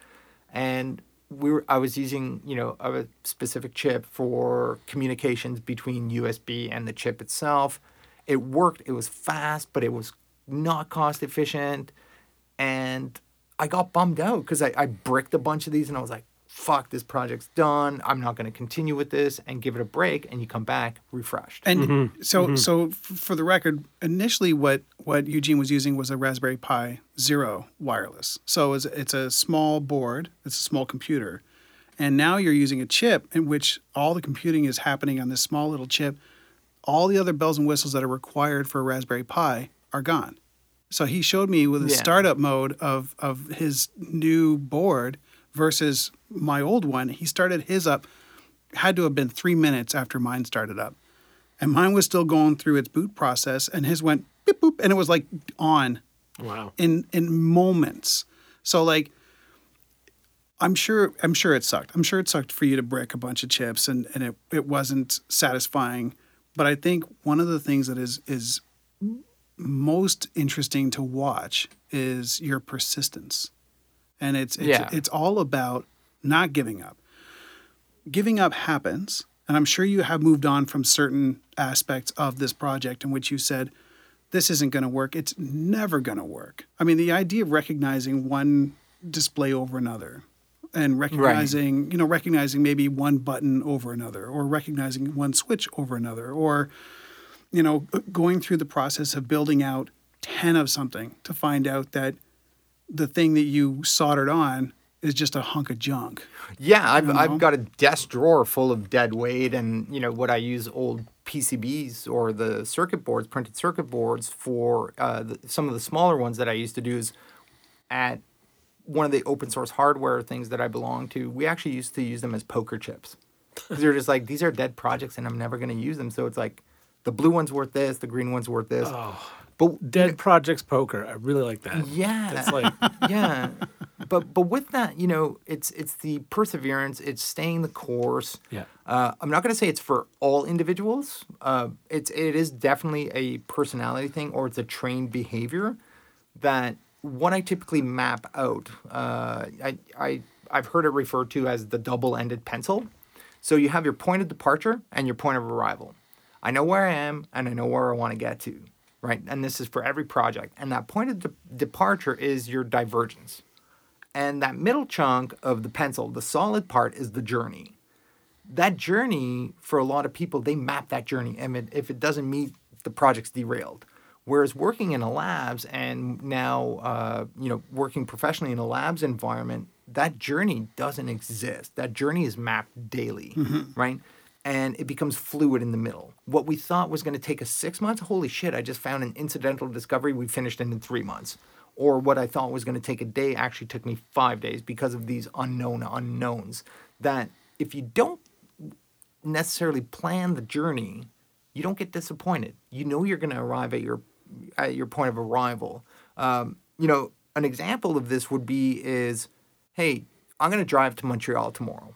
And we were, I was using, you know, a specific chip for communications between U S B and the chip itself. It worked. It was fast, but it was not cost efficient. And I got bummed out because I, I bricked a bunch of these and I was like, fuck, this project's done. I'm not going to continue with this, and give it a break. And you come back refreshed. And mm-hmm. so, mm-hmm. so for the record, initially what, what Eugene was using was a Raspberry Pi Zero wireless. So it's, it's a small board. It's a small computer. And now you're using a chip in which all the computing is happening on this small little chip. All the other bells and whistles that are required for a Raspberry Pi are gone. So he showed me with a yeah. startup mode of, of his new board versus my old one. He started his up, had to have been three minutes after mine started up. And mine was still going through its boot process, and his went beep, boop, and it was like on. Wow. In in moments. So like, I'm sure I'm sure it sucked. I'm sure it sucked for you to brick a bunch of chips, and, and it, it wasn't satisfying. But I think one of the things that is is most interesting to watch is your persistence. And it's it's, yeah. it's all about not giving up. Giving up happens, and I'm sure you have moved on from certain aspects of this project in which you said, this isn't going to work. It's never going to work. I mean, the idea of recognizing one display over another, and recognizing, right. you know, recognizing maybe one button over another, or recognizing one switch over another, or, you know, going through the process of building out ten of something to find out that the thing that you soldered on is just a hunk of junk. Yeah, I've, you know? I've got a desk drawer full of dead weight, and, you know, what I use old P C Bs or the circuit boards, printed circuit boards for uh, the, some of the smaller ones that I used to do is at one of the open source hardware things that I belong to, we actually used to use them as poker chips. They're just like, these are dead projects and I'm never going to use them. So it's like, the blue one's worth this, the green one's worth this. Oh, but dead you know, projects poker. I really like that. Yeah. That's like yeah. But but with that, you know, it's it's the perseverance. It's staying the course. Yeah. Uh, I'm not going to say it's for all individuals. Uh, it's it is definitely a personality thing, or it's a trained behavior that. What I typically map out, uh, I, I, I've heard it referred to as the double-ended pencil. So you have your point of departure and your point of arrival. I know where I am and I know where I want to get to, right? And this is for every project. And that point of de- departure is your divergence. And that middle chunk of the pencil, the solid part, is the journey. That journey, for a lot of people, they map that journey. And it, if it doesn't meet, the project's derailed. Whereas working in a labs and now, uh, you know, working professionally in a labs environment, that journey doesn't exist. That journey is mapped daily, mm-hmm. right? And it becomes fluid in the middle. What we thought was going to take us six months, holy shit, I just found an incidental discovery. We finished it in three months. Or what I thought was going to take a day actually took me five days because of these unknown unknowns. That if you don't necessarily plan the journey, you don't get disappointed. You know you're going to arrive at your at your point of arrival. Um, you know, an example of this would be is, hey, I'm going to drive to Montreal tomorrow.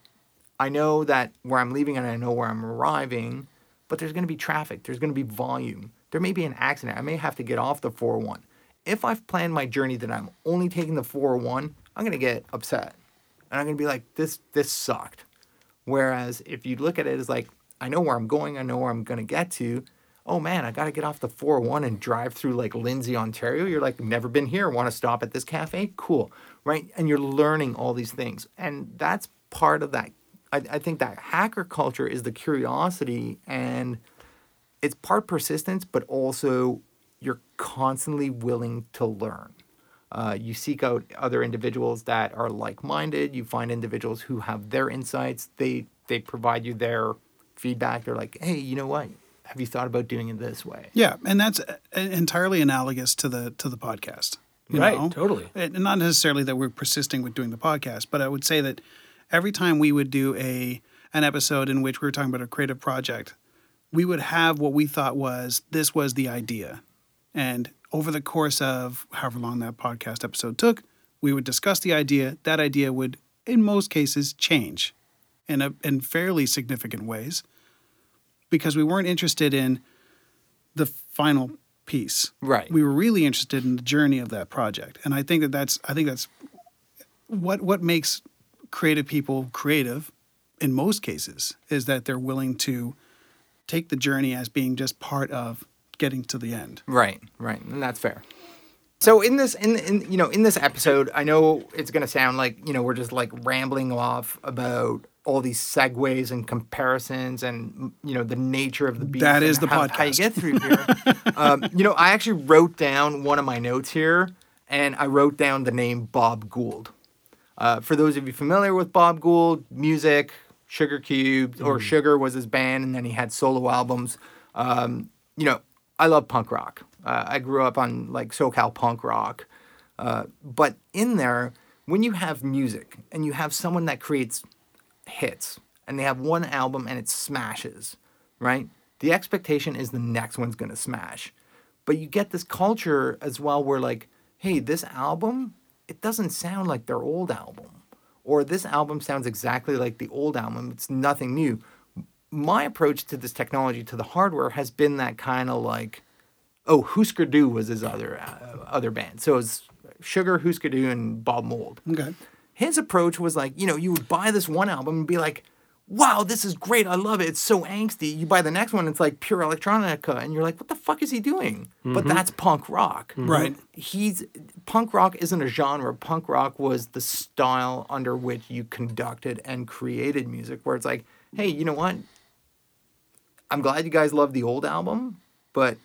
I know that where I'm leaving and I know where I'm arriving, but there's going to be traffic. There's going to be volume. There may be an accident. I may have to get off the four oh one. If I've planned my journey that I'm only taking the four oh one, I'm going to get upset. And I'm going to be like, this, this sucked. Whereas if you look at it as like, I know where I'm going. I know where I'm going to get to. Oh, man, I got to get off the four oh one and drive through, like, Lindsay, Ontario. You're like, never been here. Want to stop at this cafe? Cool, right? And you're learning all these things. And that's part of that. I, I think that hacker culture is the curiosity. And it's part persistence, but also you're constantly willing to learn. Uh, you seek out other individuals that are like-minded. You find individuals who have their insights. They they provide you their feedback. They're like, hey, you know what? Have you thought about doing it this way? Yeah, and that's entirely analogous to the to the podcast. You right, know? Totally. And not necessarily that we're persisting with doing the podcast, but I would say that every time we would do a an episode in which we were talking about a creative project, we would have what we thought was, this was the idea. And over the course of however long that podcast episode took, we would discuss the idea. That idea would, in most cases, change in a, in fairly significant ways. because we weren't interested in the final piece. Right. We were really interested in the journey of that project. And I think that that's I think that's what what makes creative people creative in most cases is that they're willing to take the journey as being just part of getting to the end. Right, right. And that's fair. So in this in, in you know in this episode, I know it's going to sound like, you know, we're just like rambling off about all these segues and comparisons and, you know, the nature of the beast. That is the how, podcast. How you get through here. um, you know, I actually wrote down one of my notes here, and I wrote down the name Bob Gould. Uh, for those of you familiar with Bob Gould, music, Sugar Cube, mm. or Sugar was his band, and then he had solo albums. Um, you know, I love punk rock. Uh, I grew up on, like, SoCal punk rock. Uh, but in there, when you have music and you have someone that creates hits and they have one album and it smashes, right? The expectation is the next one's going to smash. But you get this culture as well where, like, hey, this album, it doesn't sound like their old album. Or this album sounds exactly like the old album. It's nothing new. My approach to this technology, to the hardware, has been that kind of, like, oh, Husker Du was his other uh, other band. So it was Sugar, Husker Du, and Bob Mould. Okay. His approach was like, you know, you would buy this one album and be like, wow, this is great. I love it. It's so angsty. You buy the next one, it's like pure electronica. And you're like, what the fuck is he doing? Mm-hmm. But that's punk rock. Mm-hmm. Right. He's punk rock isn't a genre. Punk rock was the style under which you conducted and created music where it's like, hey, you know what? I'm glad you guys love the old album, but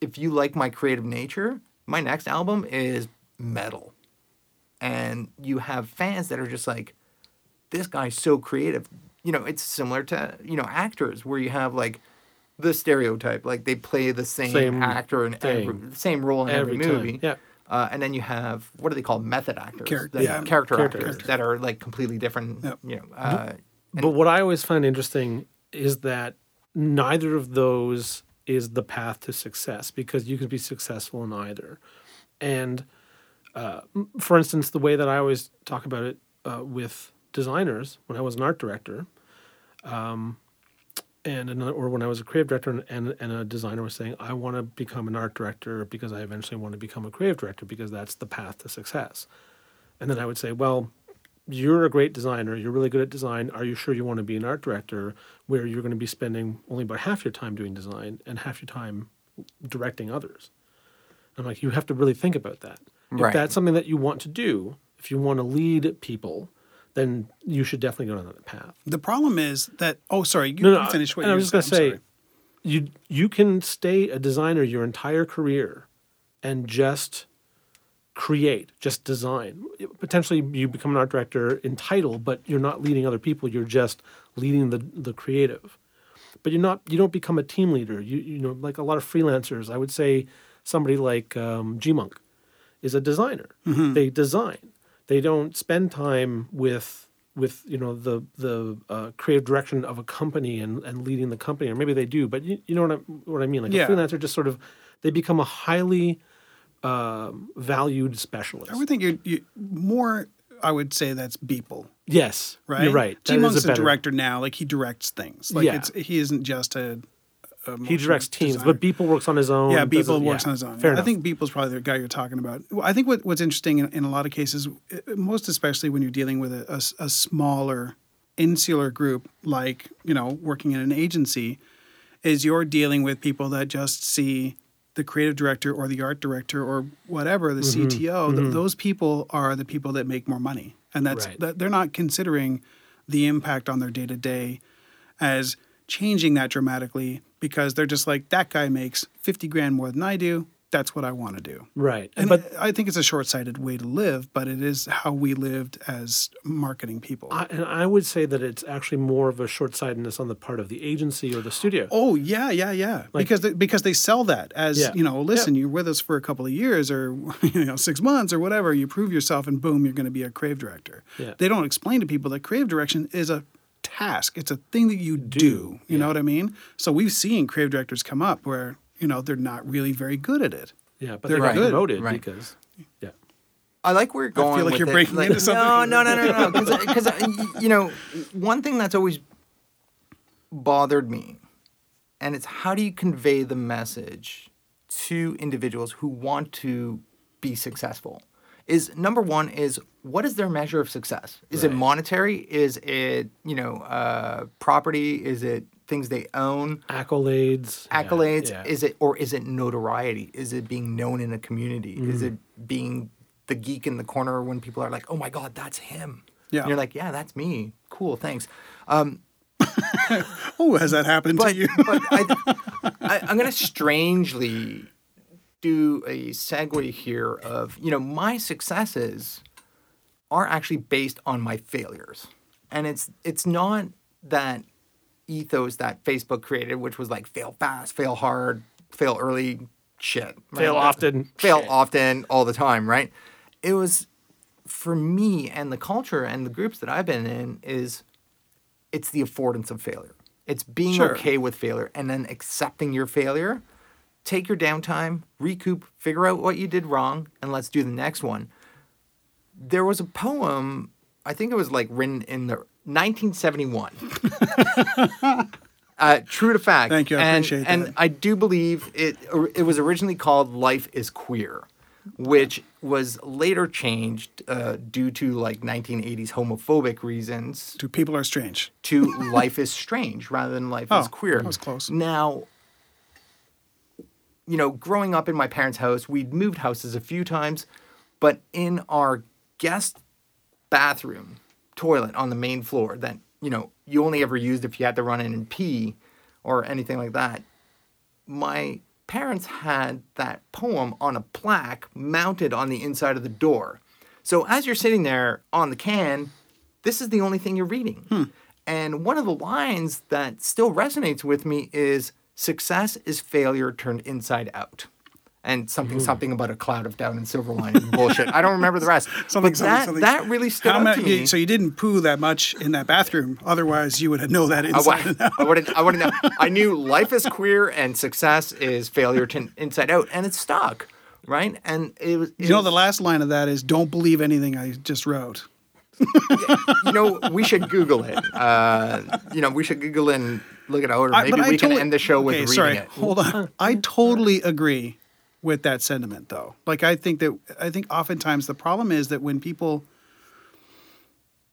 if you like my creative nature, my next album is metal. And you have fans that are just like, this guy's so creative. You know, it's similar to, you know, actors where you have, like, the stereotype. Like, they play the same, same actor in every, the same role in every, every movie. Yeah. Uh, and then you have, what are they called? Method actors. Char- that, yeah. Character, character actors character. that are, like, completely different, yep. you know. Uh, but, and, but what I always find interesting is that neither of those is the path to success because you can be successful in either. And uh, for instance, the way that I always talk about it uh, with designers when I was an art director um, and another, or when I was a creative director and, and, and a designer was saying, I want to become an art director because I eventually want to become a creative director because that's the path to success. And then I would say, well, you're a great designer. You're really good at design. Are you sure you want to be an art director where you're going to be spending only about half your time doing design and half your time directing others? I'm like, you have to really think about that. Right. If that's something that you want to do, if you want to lead people, then you should definitely go down that path. The problem is that, oh, sorry, you no, no, finish what you were I was just going to say, you, you can stay a designer your entire career and just create, just design. Potentially you become an art director in title, but you're not leading other people. You're just leading the, the creative. But you're not, you don't become a team leader. You you know, like a lot of freelancers, I would say somebody like um, G-Monk is a designer. Mm-hmm. They design. They don't spend time with with you know the the uh, creative direction of a company and, and leading the company, or maybe they do, but you, you know what I, what I mean? Like yeah. a freelancer just sort of, they become a highly Um, valued specialist. I would think you're, you're more, I would say that's Beeple. Yes. Right? You're right. G-Monk's a, a director now. Like, he directs things. Like, yeah. it's, he isn't just a, a He directs teams, designer. But Beeple works on his own. Yeah, Beeple works yeah. on his own. Fair yeah. enough. I think Beeple's probably the guy you're talking about. I think what, what's interesting in, in a lot of cases, most especially when you're dealing with a, a, a smaller, insular group, like, you know, working in an agency, is you're dealing with people that just see the creative director or the art director or whatever, the mm-hmm. C T O, mm-hmm. Th- those people are the people that make more money. And that's right. th- they're not considering the impact on their day-to-day as changing that dramatically because they're just like, that guy makes fifty grand more than I do. That's what I want to do. Right. And but, I think it's a short-sighted way to live, but it is how we lived as marketing people. I, and I would say that it's actually more of a short-sightedness on the part of the agency or the studio. Oh, yeah, yeah, yeah. Like, because, they, because they sell that as, yeah. you know, listen, yeah. you're with us for a couple of years or you know six months or whatever. You prove yourself and boom, you're going to be a creative director. Yeah. They don't explain to people that creative direction is a task. It's a thing that you do. do you yeah. know what I mean? So we've seen creative directors come up where – you know, they're not really very good at it. Yeah, but they're, they're right. good. promoted right. because, yeah. I like where you're going I feel like with you're it. breaking like, into something. No, no, no, no, no. Because, you know, one thing that's always bothered me and it's how do you convey the message to individuals who want to be successful? Is number one is what is their measure of success? Is right. it monetary? Is it, you know, uh, property? Is it things they own? Accolades. Accolades. Yeah, yeah. Is it, or is it notoriety? Is it being known in a community? Mm. Is it being the geek in the corner when people are like, oh my God, that's him. Yeah. And you're like, yeah, that's me. Cool. Thanks. Um, oh, has that happened but, to you? But I, I, I'm going to strangely do a segue here of, you know, my successes are actually based on my failures. And it's it's not that ethos that Facebook created, which was like fail fast, fail hard, fail early, shit. Right? Fail often. Fail shit. often all the time, right? It was, for me and the culture and the groups that I've been in, is it's the affordance of failure. It's being sure. okay with failure and then accepting your failure. Take your downtime, recoup, figure out what you did wrong, and let's do the next one. There was a poem, I think it was like written in the nineteen seventy-one. uh, true to fact. Thank you, I and, appreciate and that. And I do believe it, it was originally called Life is Queer, which was later changed uh, due to like nineteen eighties homophobic reasons. To People Are Strange. To Life is Strange rather than Life oh, is Queer. That was close. Now, you know, growing up in my parents' house, we'd moved houses a few times, but in our guest bathroom toilet on the main floor that, you know, you only ever used if you had to run in and pee or anything like that, my parents had that poem on a plaque mounted on the inside of the door. So as you're sitting there on the can, this is the only thing you're reading. Hmm. And one of the lines that still resonates with me is, success is failure turned inside out. And something, Ooh. something about a cloud of doubt and silver lining bullshit. I don't remember the rest. something, but something, that, something. That really stood How out much, to me. So you didn't poo that much in that bathroom. Otherwise, you would have known that inside I, and out. I wouldn't, I wouldn't know. I knew life is queer and success is failure turned inside out. And it's stuck, right? And it was. It you know, was, the last line of that is, don't believe anything I just wrote. You know, we should Google it. Uh, you know, we should Google it and look it over. Maybe I, we totally, can end the show with okay, reading sorry, it. Hold on. I totally agree with that sentiment, though. Like, I think that I think oftentimes the problem is that when people,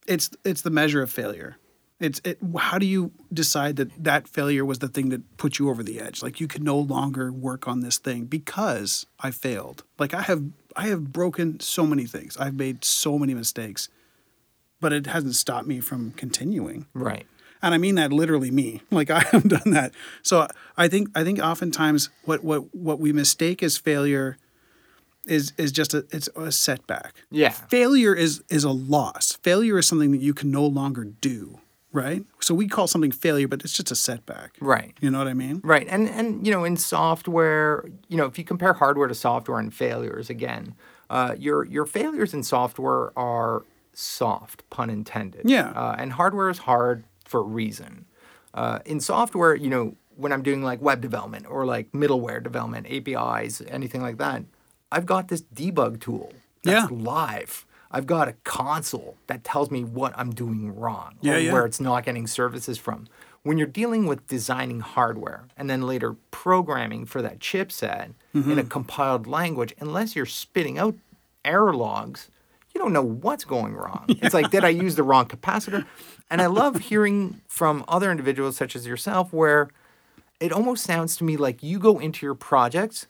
it's it's the measure of failure. It's it, how do you decide that that failure was the thing that put you over the edge? Like, you can no longer work on this thing because I failed. Like, I have I have broken so many things. I've made so many mistakes. But it hasn't stopped me from continuing. Right. And I mean that literally me. Like, I have done that. So I think I think oftentimes what what, what we mistake as failure is is just a it's a setback. Yeah. Failure is is a loss. Failure is something that you can no longer do, right? So we call something failure, but it's just a setback. Right. You know what I mean? Right. And and you know, in software, you know, if you compare hardware to software and failures again, uh, your your failures in software are soft, pun intended. Yeah. Uh, and hardware is hard for a reason. Uh, in software, you know, when I'm doing like web development or like middleware development, A P Is, anything like that, I've got this debug tool that's yeah. live. I've got a console that tells me what I'm doing wrong yeah, or yeah. where it's not getting services from. When you're dealing with designing hardware and then later programming for that chipset mm-hmm. in a compiled language, unless you're spitting out error logs, you don't know what's going wrong. Yeah. It's like, did I use the wrong capacitor? And I love hearing from other individuals such as yourself where it almost sounds to me like you go into your projects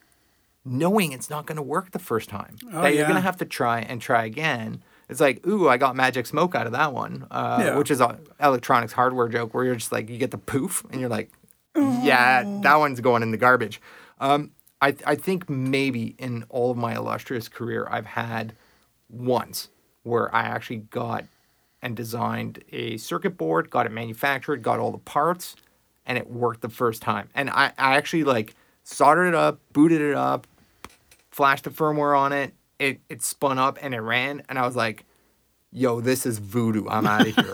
knowing it's not going to work the first time. Oh, that yeah. you're going to have to try and try again. It's like, ooh, I got magic smoke out of that one, uh, yeah. which is an electronics hardware joke where you're just like, you get the poof and you're like, yeah, oh. that one's going in the garbage. Um, I, I think maybe in all of my illustrious career I've had once where I actually got and designed a circuit board, got it manufactured, got all the parts, and it worked the first time. And I, I actually like soldered it up, booted it up, flashed the firmware on it, it, it spun up and it ran, and I was like, yo, this is voodoo. I'm out of here.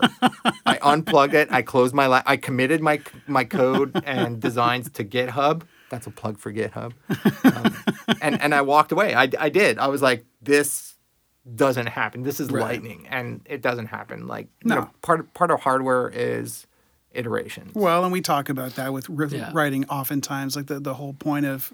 I unplugged it, I closed my la- I committed my my code and designs to GitHub. That's a plug for GitHub. Um, and, and I walked away. I, I did. I was like, this doesn't happen. This is right. lightning, and it doesn't happen. Like, no. you know, part part of hardware is iterations. Well, and we talk about that with r- yeah. writing oftentimes. Like the, the whole point of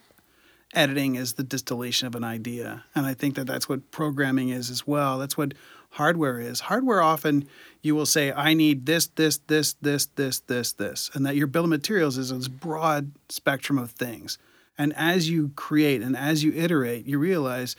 editing is the distillation of an idea. And I think that that's what programming is as well. That's what hardware is. Hardware often you will say, I need this, this, this, this, this, this, this. And that your bill of materials is this broad spectrum of things. And as you create and as you iterate, you realize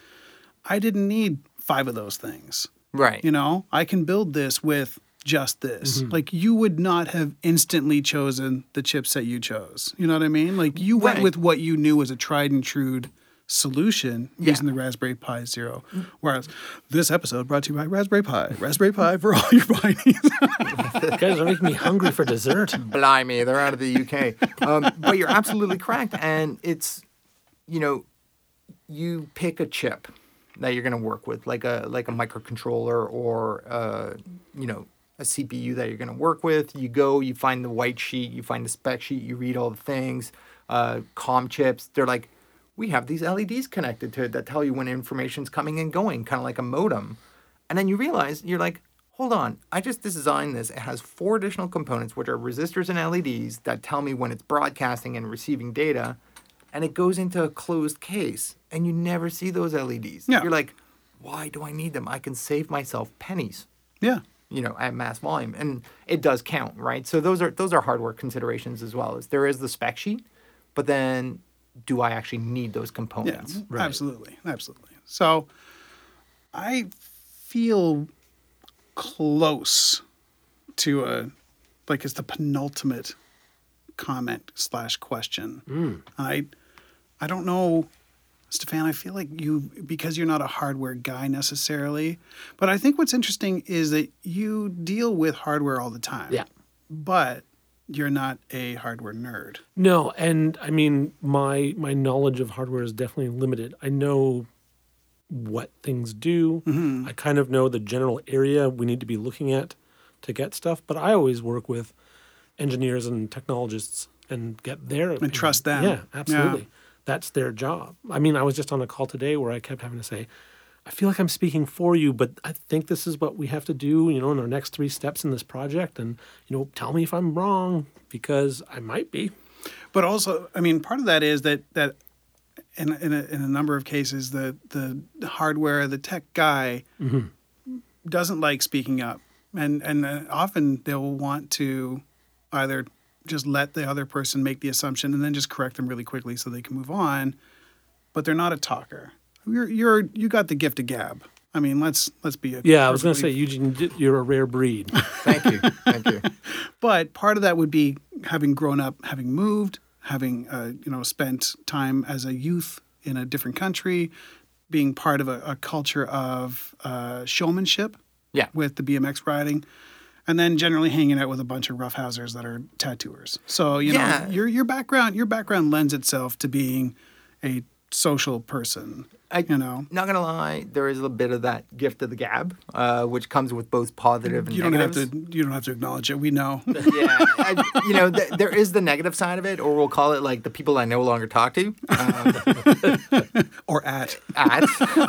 I didn't need five of those things. Right. You know, I can build this with just this. Mm-hmm. Like you would not have instantly chosen the chipset you chose. You know what I mean? Like you went right. with what you knew was a tried and true solution yeah. using the Raspberry Pi Zero. Whereas this episode brought to you by Raspberry Pi. Raspberry Pi for all your Pi needs. Guys are making me hungry for dessert. Blimey, they're out of the U K. Um, but you're absolutely correct. And it's, you know, you pick a chip that you're going to work with, like a like a microcontroller or, uh, you know, a C P U that you're going to work with. You go, you find the white sheet, you find the spec sheet, you read all the things, uh, comm chips. They're like, we have these L E Ds connected to it that tell you when information's coming and going, kind of like a modem. And then you realize, you're like, hold on, I just designed this. It has four additional components, which are resistors and L E Ds that tell me when it's broadcasting and receiving data. And it goes into a closed case, and you never see those L E Ds. Yeah. You're like, why do I need them? I can save myself pennies. Yeah. You know, at mass volume. And it does count, right? So those are those are hardware considerations as well. As there is the spec sheet, but then do I actually need those components? Yeah, right. Absolutely. Absolutely. So I feel close to a, like it's the penultimate comment slash question. Mm. I I don't know, Stefan, I feel like you, because you're not a hardware guy necessarily, but I think what's interesting is that you deal with hardware all the time. Yeah. But you're not a hardware nerd. No, and I mean, my my knowledge of hardware is definitely limited. I know what things do. Mm-hmm. I kind of know the general area we need to be looking at to get stuff, but I always work with engineers and technologists and get their opinion. And trust them. Yeah, absolutely. Yeah. That's their job. I mean, I was just on a call today where I kept having to say, I feel like I'm speaking for you, but I think this is what we have to do, you know, in our next three steps in this project. And, you know, tell me if I'm wrong, because I might be. But also, I mean, part of that is that that in in a, in a number of cases, the, the hardware, the tech guy mm-hmm. doesn't like speaking up. And, and often they'll want to either just let the other person make the assumption and then just correct them really quickly so they can move on, but they're not a talker. You're you're you got the gift of gab. I mean, let's let's be a yeah. I was going to say, Eugene, you're a rare breed. Thank you, thank you. But part of that would be having grown up, having moved, having uh, you know spent time as a youth in a different country, being part of a, a culture of uh, showmanship. Yeah. With the B M X riding. And then generally hanging out with a bunch of roughhousers that are tattooers. So, you know, yeah. your your background your background lends itself to being a social person, I, you know. Not going to lie, there is a bit of that gift of the gab, uh, which comes with both positive and you don't negatives. Have to, you don't have to acknowledge it. We know. yeah. I, you know, th- there is the negative side of it, or we'll call it like the people I no longer talk to. Um, or at. At.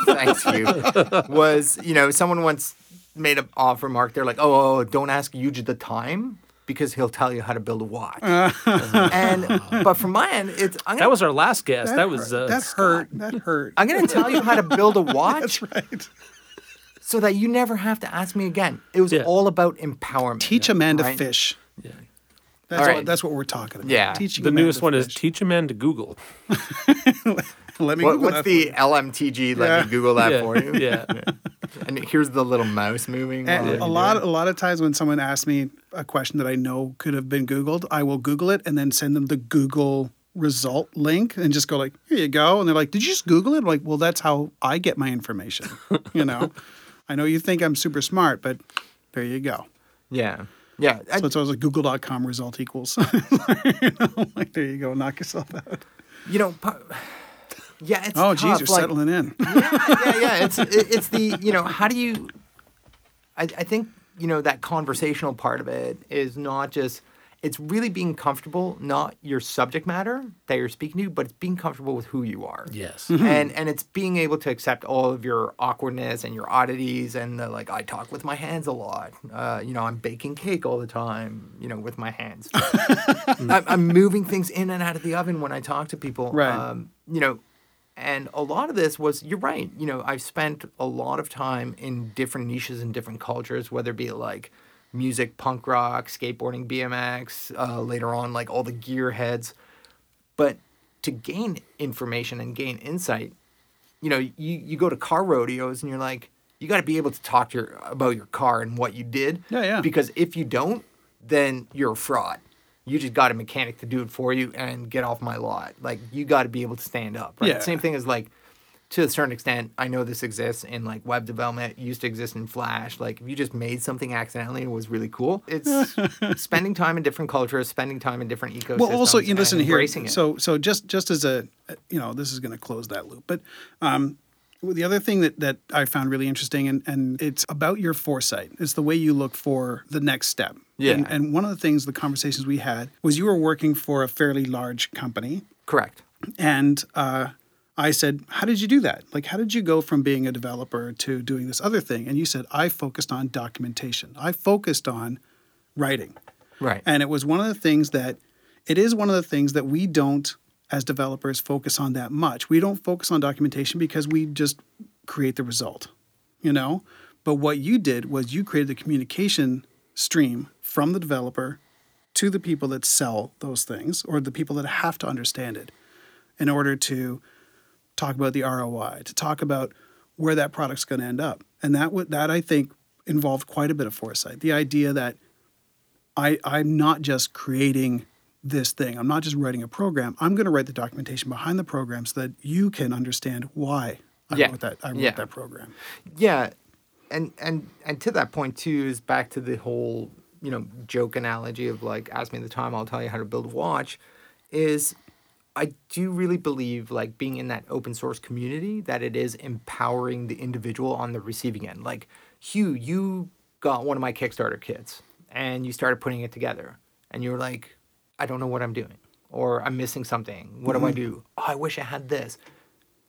Thanks, you. Was, you know, someone once made an off remark. They're like, oh, oh, don't ask Yuji the time because he'll tell you how to build a watch. and But from my end, it's... I'm gonna, that was our last guest. That, that was... Uh, that hurt. That hurt. I'm going to tell you how to build a watch. That's right. So that you never have to ask me again. It was yeah. all about empowerment. Teach a man to right? fish. Yeah. That's, all right. all, that's what we're talking about. Yeah. Teaching the newest one fish. Is teach a man to Google. Let me what, Google what's that the L M T G? Let yeah. me Google that yeah. for you. Yeah. yeah. And here's the little mouse moving. And a lot, a lot of times when someone asks me a question that I know could have been Googled, I will Google it and then send them the Google result link and just go like, here you go. And they're like, did you just Google it? I'm like, well, that's how I get my information. You know, I know you think I'm super smart, but there you go. Yeah. Yeah. So it's always like Google dot com result equals. You know, like, there you go. Knock yourself out. You know, pa- Yeah, it's oh, tough. Geez, you're like, settling in. yeah, yeah, yeah. It's it, it's the, you know, how do you, I, I think, you know, that conversational part of it is not just, it's really being comfortable, not your subject matter that you're speaking to, but it's being comfortable with who you are. Yes. Mm-hmm. And and it's being able to accept all of your awkwardness and your oddities and the, like, I talk with my hands a lot. Uh, you know, I'm baking cake all the time, you know, with my hands. I'm, I'm moving things in and out of the oven when I talk to people. Right. Um, you know, and a lot of this was, you're right, you know, I've spent a lot of time in different niches and different cultures, whether it be like music, punk rock, skateboarding, B M X, uh, later on, like all the gearheads. But to gain information and gain insight, you know, you, you go to car rodeos and you're like, you got to be able to talk to your, about your car and what you did. Yeah, yeah. Because if you don't, then you're a fraud. You just got a mechanic to do it for you and get off my lot. Like, you got to be able to stand up. Right? Yeah. Same thing as, like, to a certain extent, I know this exists in, like, web development. It used to exist in Flash. Like, if you just made something accidentally, it was really cool. It's spending time in different cultures, spending time in different ecosystems. Well, also, you listen here. It. So, so just just as a, you know, this is going to close that loop. But um, the other thing that, that I found really interesting, and, and it's about your foresight. It's the way you look for the next step. Yeah. And, and one of the things, the conversations we had, was you were working for a fairly large company. Correct. And uh, I said, how did you do that? Like, how did you go from being a developer to doing this other thing? And you said, I focused on documentation. I focused on writing. Right. And it was one of the things that, it is one of the things that we don't, as developers, focus on that much. We don't focus on documentation because we just create the result, you know? But what you did was you created the communication stream from the developer to the people that sell those things, or the people that have to understand it, in order to talk about the R O I, to talk about where that product's going to end up. And that, w- that I think, involved quite a bit of foresight. The idea that I, I'm not just creating this thing. I'm not just writing a program. I'm going to write the documentation behind the program so that you can understand why I yeah. wrote that I wrote yeah. that program. Yeah. And, and and to that point, too, is back to the whole, you know, joke analogy of, like, ask me the time, I'll tell you how to build a watch, is I do really believe, like, being in that open source community, that it is empowering the individual on the receiving end. Like, Hugh, you got one of my Kickstarter kits, and you started putting it together, and you were like, I don't know what I'm doing, or I'm missing something. What mm-hmm. do I do? Oh, I wish I had this.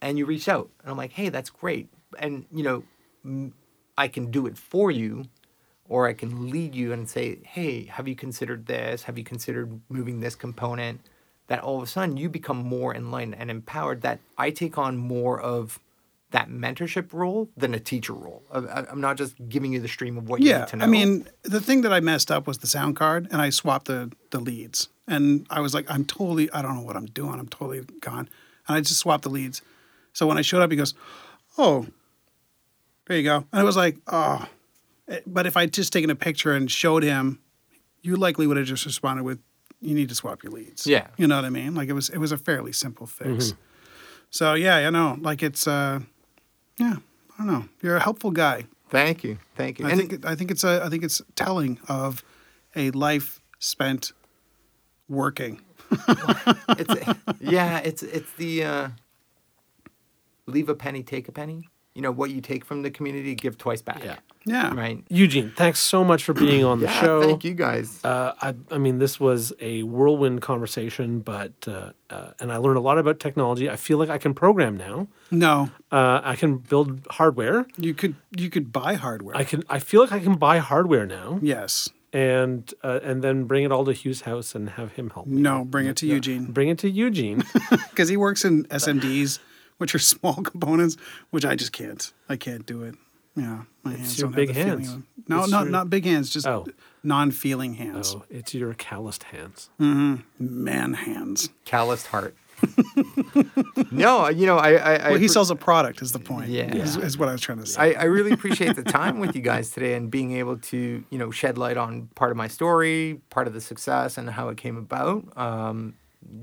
And you reached out, and I'm like, hey, that's great. And, you know, m- I can do it for you, or I can lead you and say, hey, have you considered this? Have you considered moving this component? That all of a sudden you become more enlightened and empowered, that I take on more of that mentorship role than a teacher role. I'm not just giving you the stream of what yeah, you need to know. I mean, the thing that I messed up was the sound card, and I swapped the, the leads. And I was like, I'm totally, I don't know what I'm doing. I'm totally gone. And I just swapped the leads. So when I showed up, he goes, oh, there you go. And I was like, oh. But if I'd just taken a picture and showed him, you likely would have just responded with, you need to swap your leads. Yeah. You know what I mean? Like, it was it was a fairly simple fix. Mm-hmm. So, yeah, I you know. Like, it's, uh, yeah, I don't know. You're a helpful guy. Thank you. Thank you. I, and think, it, I, think, it's a, I think it's telling of a life spent working. it's, yeah, it's, it's the uh, leave a penny, take a penny. You know, what you take from the community, give twice back. Yeah. Yeah. Right. Eugene, thanks so much for being on the yeah, show. Thank you guys. Uh, I, I mean, this was a whirlwind conversation, but, uh, uh, and I learned a lot about technology. I feel like I can program now. No. Uh, I can build hardware. You could, you could buy hardware. I can, I feel like I can buy hardware now. Yes. And uh, and then bring it all to Hugh's house and have him help me. No, bring it to yeah. Eugene. Bring it to Eugene. Because he works in S M Ds, which are small components, which I just can't. I can't do it. Yeah, my it's hands your don't big have the hands. Feeling. No, it's not your... not big hands, just oh. non-feeling hands. Oh, it's your calloused hands. Mm-hmm. Man hands. Calloused heart. No, you know, I... I well, I, he sells a product is the point, yeah. is, is what I was trying to say. I, I really appreciate the time with you guys today and being able to, you know, shed light on part of my story, part of the success and how it came about. Um,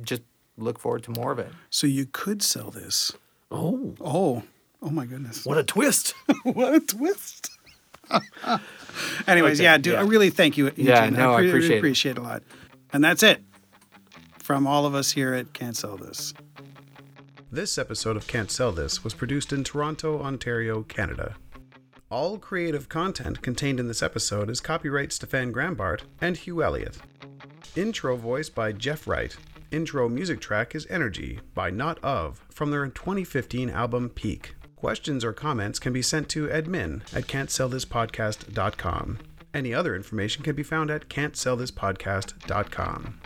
just look forward to more of it. So you could sell this. Oh. Oh. Oh, my goodness. What a twist. What a twist. Anyways, okay. yeah, dude, yeah. I really thank you, Eugene. Yeah, no, I, pre- I appreciate, appreciate it. it a lot. And that's it from all of us here at Can't Sell This. This episode of Can't Sell This was produced in Toronto, Ontario, Canada. All creative content contained in this episode is copyright Stefan Grambart and Hugh Elliott. Intro voice by Jeff Wright. Intro music track is Energy by Not Of from their twenty fifteen album Peak. Questions or comments can be sent to admin at can't sell this podcast dot com. Any other information can be found at can't sell this podcast dot com.